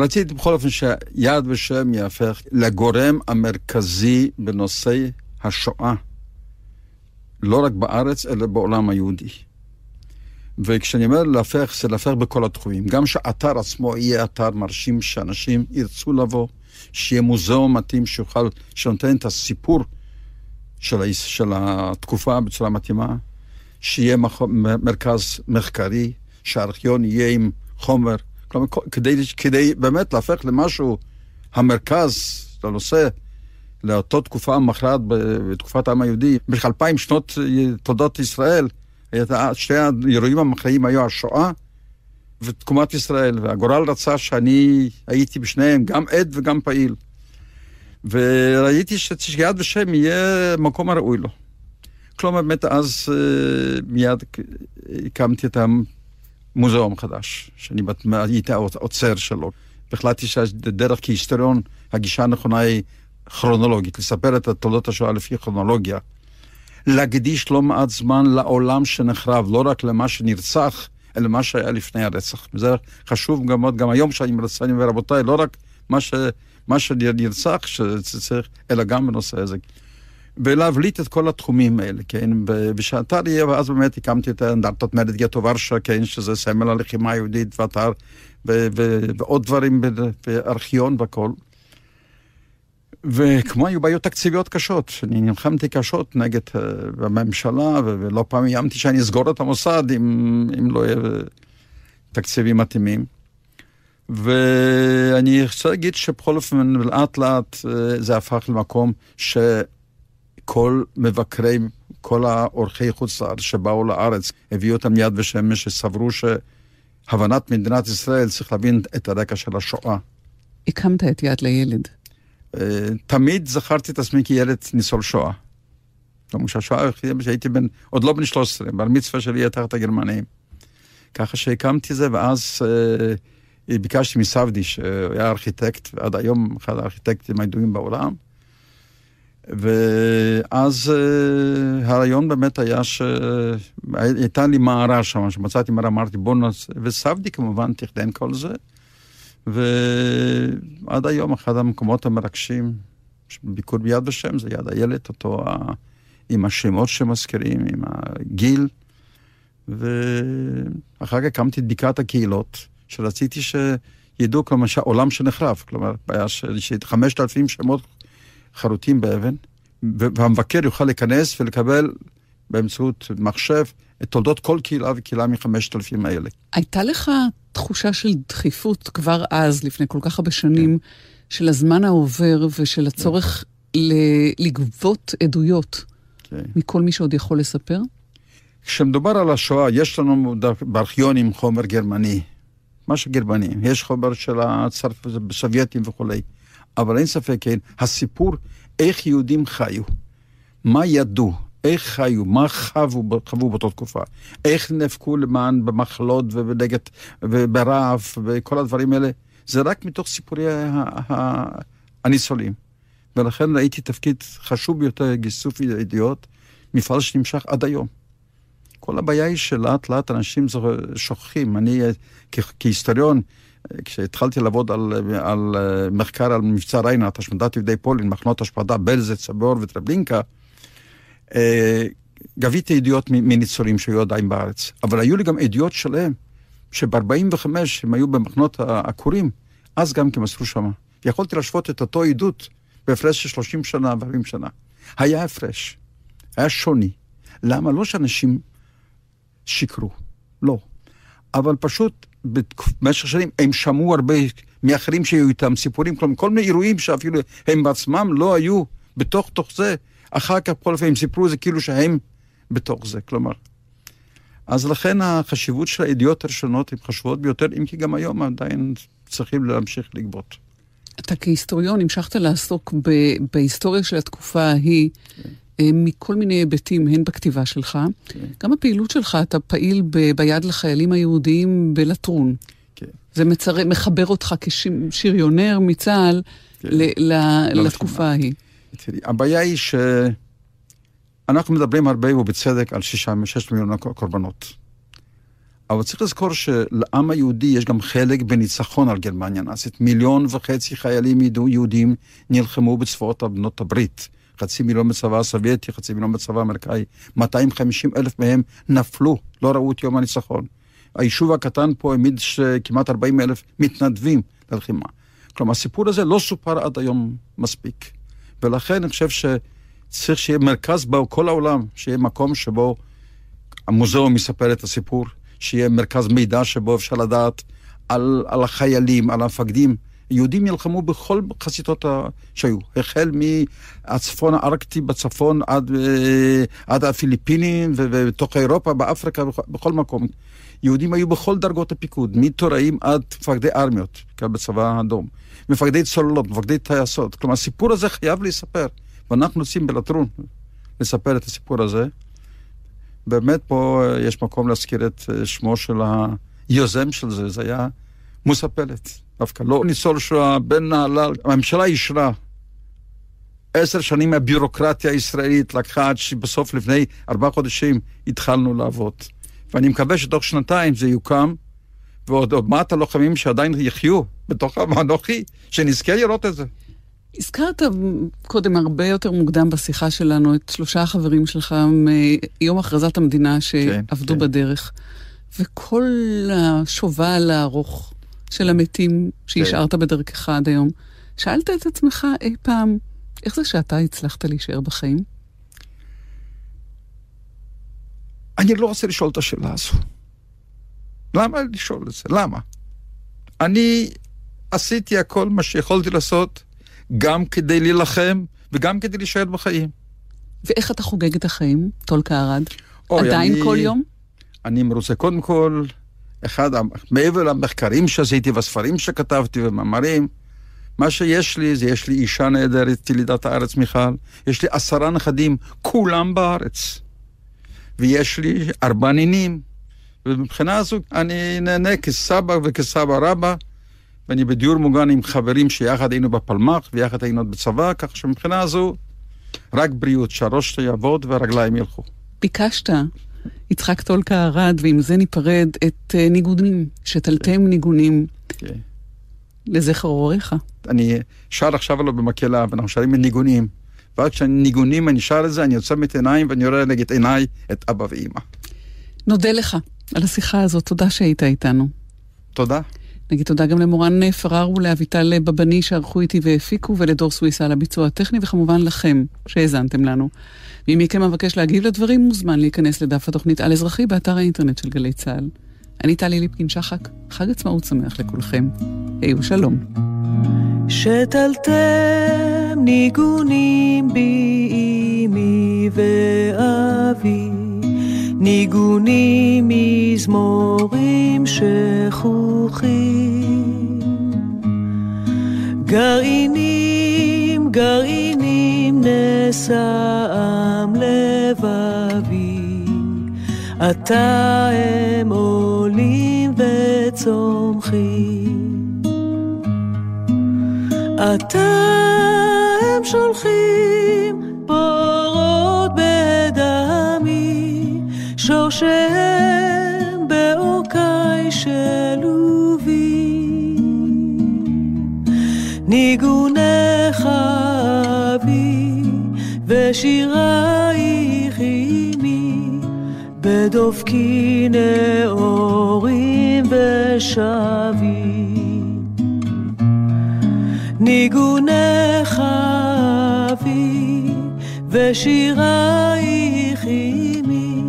רציתי בכל אופן שיד ושם יהפך לגורם המרכזי בנושא השואה. לא רק בארץ, אלא בעולם היהודי. וכשאני אומר להפך, זה להפך בכל התחומים. גם שהאתר עצמו יהיה אתר מרשים שאנשים ירצו לבוא, שיהיה מוזיאום מתאים שיוכל, שנותן את הסיפור של, של התקופה בצורה מתאימה, שיהיה מח, מרכז מחקרי, שהארכיון יהיה עם חומר, כלומר, כדי, כדי באמת להפך למשהו, המרכז, לנושא, לאותה תקופה המכרעת בתקופת העם היהודי, במשך אלפיים שנות תולדות ישראל, שתי האירועים המכרעים היו השואה ותקומת ישראל, והגורל רצה שאני הייתי בשניהם, גם עד וגם פעיל. וראיתי שיד ושם יהיה מקום הראוי לו. כלומר, באמת אז מיד הקמתי את המוזיאום החדש, שאני הייתי העוצר שלו. החלטתי שדרך כהיסטוריון הגישה הנכונה היא כרונולוגית, לספר את תולדות השואה לפי כרונולוגיה. להקדיש לא מעט זמן לעולם שנחרב, לא רק למה שנרצח, אלא מה שהיה לפני הרצח. וזה חשוב גם מאוד, גם היום שאני מרצה, אני אומר, רבותיי, לא רק מה, ש, מה שנרצח, שצריך, אלא גם בנושא הזה. ולהבליט את כל התחומים האלה, כן, בשעתה לי, ואז באמת הקמתי את האנדרטת מרד גטו ורשה, כן, שזה סמל הלחימה היהודית, ואתר, ו- ו- ועוד דברים, וארכיון וכל. וכמו היו בעיות תקציביות קשות, אני נלחמתי קשות נגד uh, הממשלה, ו- ולא פעם יאמתי שאני אסגור את המוסד, אם, אם לא יהיה תקציבים מתאימים. ואני רוצה להגיד שבכל אופן, לאט לאט, זה הפך למקום ש... כל מבקרים, כל האורחי חוץ לארץ שבאו לארץ, הביאו אותם יד ושם שסברו שהבנת מדינת ישראל צריך להבין את הרקע של השואה. הקמת את יד לילד. תמיד זכרתי את עצמי כילד ניסול שואה. כלומר שהשואה הייתי בן, עוד לא בן שלוש עשרה, בר מצווה שלי היה תחת הגרמנים. ככה שהקמתי זה, ואז אה, ביקשתי מסבדי, שהיה ארכיטקט, ועד היום אחד הארכיטקטים הידועים בעולם, ואז uh, הרעיון באמת היה שהייתה לי מערה שם, שמצאתי מערה, אמרתי בוא נעשה, וסבדי כמובן תכדן כל זה, ועד היום אחד המקומות המרגשים, ביקור ביד ושם, זה יד הילד, אותו ה... עם השמות שמזכירים, עם הגיל, ואחר כך קמתי את בדיקת הקהילות, שרציתי שידעו כלומר שהעולם שנחרף, כלומר היה חמשת אלפים שמות חרוטים באבן, והמבקר יוכל להיכנס ולקבל באמצעות מחשב את תולדות כל קהילה וקהילה מחמשת אלפים האלה. הייתה לך תחושה של דחיפות כבר אז, לפני כל כך הרבה שנים, כן. של הזמן העובר ושל הצורך כן. ל- לגבות עדויות כן. מכל מי שעוד יכול לספר? כשמדובר על השואה, יש לנו בארכיונים חומר גרמני, מה שגרמני, יש חומר של הסובייטים וכו'. אבל אין ספק, כן, הסיפור, איך יהודים חיו, מה ידעו, איך חיו, מה חוו, חוו באותה תקופה, איך נפקו למען במחלות ובנגד, וברעב, וכל הדברים האלה, זה רק מתוך סיפורי הניסולים. ולכן ראיתי תפקיד חשוב ביותר, גיסוף ידיעות, מפעל שנמשך עד היום. כל הבעיה היא שלאט לאט אנשים שוכחים, אני כהיסטוריון, כשהתחלתי לעבוד על, על מחקר על מבצע ריינארט, השמדת יהודי פולין, מחנות השמדה, בלז'ה, צבור וטרבלינקה, גביתי עדויות מניצולים שהיו עדיין בארץ. אבל היו לי גם עדויות שלהם, שב-ארבעים וחמש הם היו במחנות העקורים, אז גם כמסרו שמה. יכולתי להשוות את אותו עדות בהפרש של שלושים שנה ו-ארבעים שנה. היה הפרש, היה שוני. למה? לא שאנשים שיקרו, לא. אבל פשוט... במשך שנים, הם שמעו הרבה מאחרים שהיו איתם סיפורים, כלומר, כל מיני אירועים שאפילו הם בעצמם לא היו בתוך תוך זה, אחר כך כל פעמים סיפרו זה כאילו שהם בתוך זה, כלומר. אז לכן החשיבות של העדויות הראשונות הן חשובות ביותר, אם כי גם היום עדיין צריכים להמשיך לגבות. אתה כהיסטוריון המשכת לעסוק ב- בהיסטוריה של התקופה ההיא, כן. מכל מיני היבטים, הן בכתיבה שלך. כן. גם הפעילות שלך, אתה פעיל ב, ביד לחיילים היהודיים בלטרון. כן. זה מצר... מחבר אותך כשריונר מצהל כן. ל... ל... לתקופה ההיא. תראי, הבעיה היא שאנחנו מדברים הרבה ובצדק על שישה, שש מיליון קורבנות. אבל צריך לזכור שלעם היהודי יש גם חלק בניצחון על גרמניה נאצית. מיליון וחצי חיילים יהודים נלחמו בצבאות בנות הברית. חצי מיליון בצבא הסובייטי, חצי מיליון בצבא האמריקאי, מאתיים וחמישים אלף מהם נפלו, לא ראו את יום הניצחון. היישוב הקטן פה העמיד כמעט ארבעים אלף מתנדבים ללחימה. כלומר, הסיפור הזה לא סופר עד היום מספיק. ולכן אני חושב שצריך שיהיה מרכז בכל העולם, שיהיה מקום שבו המוזיאום יספר את הסיפור, שיהיה מרכז מידע שבו אפשר לדעת על, על החיילים, על המפקדים, יהודים ילחמו בכל חסידות שהיו, החל מהצפון הארקטי בצפון עד, עד הפיליפינים ובתוך אירופה, באפריקה, בכל מקום. יהודים היו בכל דרגות הפיקוד, מתוראים עד מפקדי ארמיות, בצבא האדום, מפקדי צוללות, מפקדי טייסות. כלומר, הסיפור הזה חייב להיספר, ואנחנו נוסעים בלטרון לספר את הסיפור הזה. באמת פה יש מקום להזכיר את שמו של היוזם של זה, זה היה מוסה פלט. דווקא לא ניצול שואה, בן נעלל. הממשלה ישרה. עשר שנים הבירוקרטיה הישראלית לקחה עד שבסוף לפני ארבעה חודשים התחלנו לעבוד. ואני מקווה שתוך שנתיים זה יוקם, ועוד מעט הלוחמים שעדיין יחיו בתוך המנוחי, שנזכה לראות את זה. הזכרת קודם הרבה יותר מוקדם בשיחה שלנו את שלושה החברים שלך מיום הכרזת המדינה שעבדו כן, בדרך, כן. וכל השובל הארוך של המתים שהשארת כן. בדרכך עד היום, שאלת את עצמך אי פעם, איך זה שאתה הצלחת להישאר בחיים? אני לא רוצה לשאול את השאלה הזו. למה לשאול את זה? למה? אני עשיתי הכל מה שיכולתי לעשות, גם כדי להילחם, וגם כדי להישאר בחיים. ואיך אתה חוגג את החיים, טולקה ארד? עדיין אני, כל יום? אני מרוצה קודם כל, אחד, מעבר למחקרים שעשיתי, והספרים שכתבתי, ומאמרים, מה שיש לי, זה יש לי אישה נהדרת, ילידת הארץ מיכל, יש לי עשרה נכדים, כולם בארץ. ויש לי ארבע נינים. ובבחינה הזו, אני נהנה כסבא וכסבא רבא, ואני בדיור מוגן עם חברים שיחד היינו בפלמ"ח, ויחד היינו עוד בצבא, כך שמבחינה הזו, רק בריאות, שהראש יעבוד והרגליים ילכו. ביקשת, יצחק טולקה ארד, ועם זה ניפרד את ניגונים, שתלתם ניגונים לזכר הוריך. אני שר עכשיו לו במקהלה, ואנחנו שרים את ניגונים, ואז כשאני ניגונים, אני שר את זה, אני יוצא את עיניים, ואני יורא נגד עיניי את אבא ואמא. נודה לך על השיחה הזאת, תודה שהיית איתנו. תודה. נגיד תודה גם למורן פרארו, לאביטל בבני שערכו איתי והפיקו, ולדור סוויסה על הביצוע הטכני, וכמובן לכם שהזנתם לנו. ואם מכם מבקש להגיב לדברים, מוזמן להיכנס לדף התוכנית על אזרחי באתר האינטרנט של גלי צהל. אני טלי ליפקין שחק, חג עצמאות שמח לכולכם. היו שלום. שתלתם ניגונים בי אימי ואבי, ניגונים מזמורים שכוחים, גרעינים גרעינים נסעם לבבי, אתה הם עולים וצומחים, אתה הם שולחים פורות בדמי, שושם באוקי שלובי, ניגונך אבי ושירייך אמי, בדופקי נאורים ושבי, ניגונך אבי ושירייך אמי,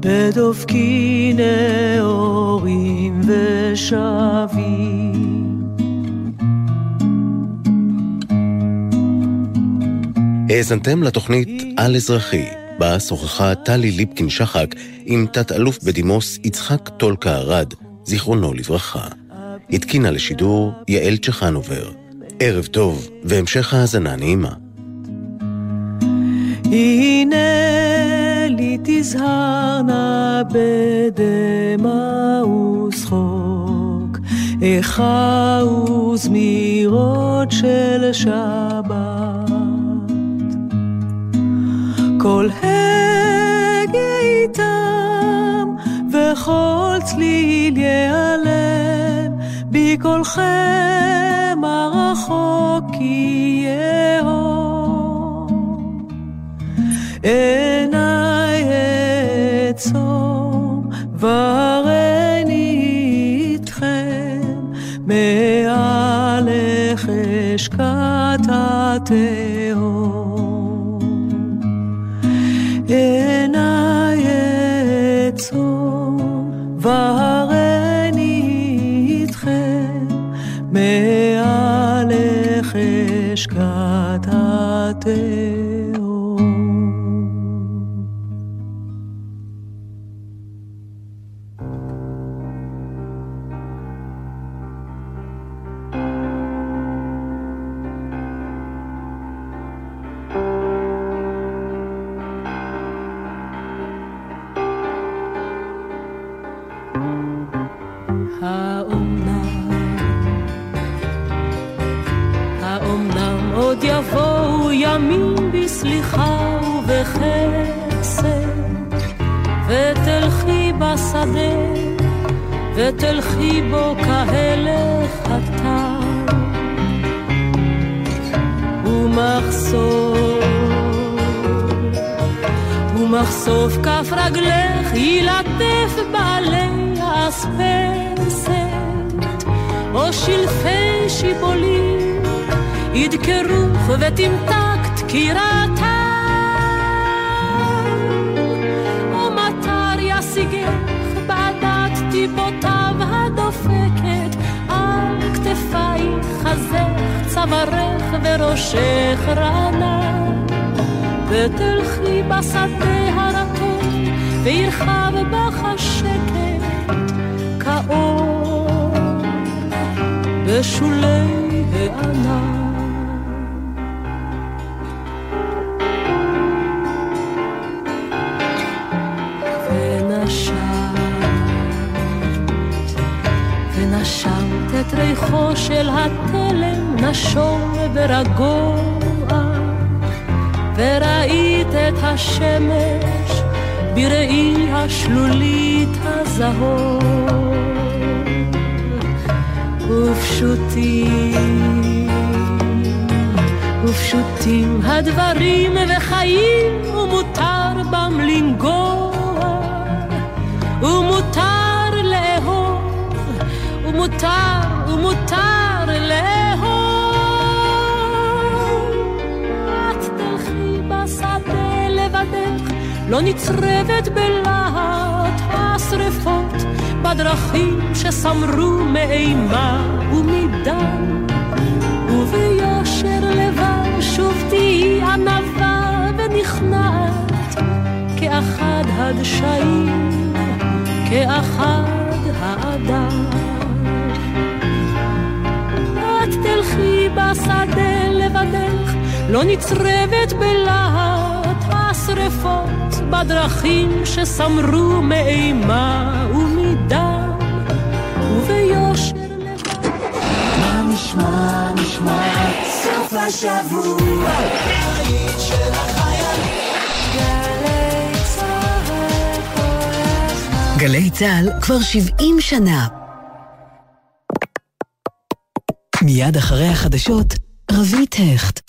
בדופקי נאורים ושבים. האזנתם לתוכנית על אזרחי, בה שוחחה טלי ליפקין שחק עם תת אלוף בדימוס יצחק טולקה ארד, זיכרונו לברכה. התקינה לשידור יעל צ'חנובר. ערב טוב והמשך האזנה נעימה. הנה לי תזהרנה בדמה ושחוק, איכה וזמירות של שבת, כל הגה איתם וכל צליל ייעלם, בקולכם הרחוק יהום, עיניי עצום ורני איתכם, מעל לחשקת התהום, עיניי עצום ורני איתכם, מעל לחשקת התהום. יבואו ימים בסליחה ובחסד, ותלכי בשדה ותלכי בו כהלך התם, מחסוף ומחסוף כף רגלך ילטף בעלי אספסת או שלפי שיבולים ידקרוך ותמתק תקירתה או מטר ישיגך בעדת טיפותיו הדופקת על כתפייך חזך צווארך וראשך רענה ותלכי בשדה הרטוב וירחב בך השקט כאור בשולי הענן נשמת את ריחו של התלם נשום ברגוע וראית את השמש בראי השלולית הזהוב ופשוטים ופשוטים הדברים וחיים ומותר בם לנגוע ומותר ומותר, ומותר לאהוב את תלכי בשדה לבדך לא נצרבת בלהט השרפות בדרכים שסמרו מאימה ומדם וביושר לבן שוב תהי ענווה ונכנעת כאחד הדשאים כאחד האדם תלכי בשדה לבדך לא נצרבת בלהט השרפות בדרכים שסמרו מאימה ומדם וביושר לבדך מה נשמע נשמע סוף השבוע היית של החיילים גלי צהל כל הזמן גלי צהל כבר שבעים שנה מיד אחרי החדשות, רבית הכט.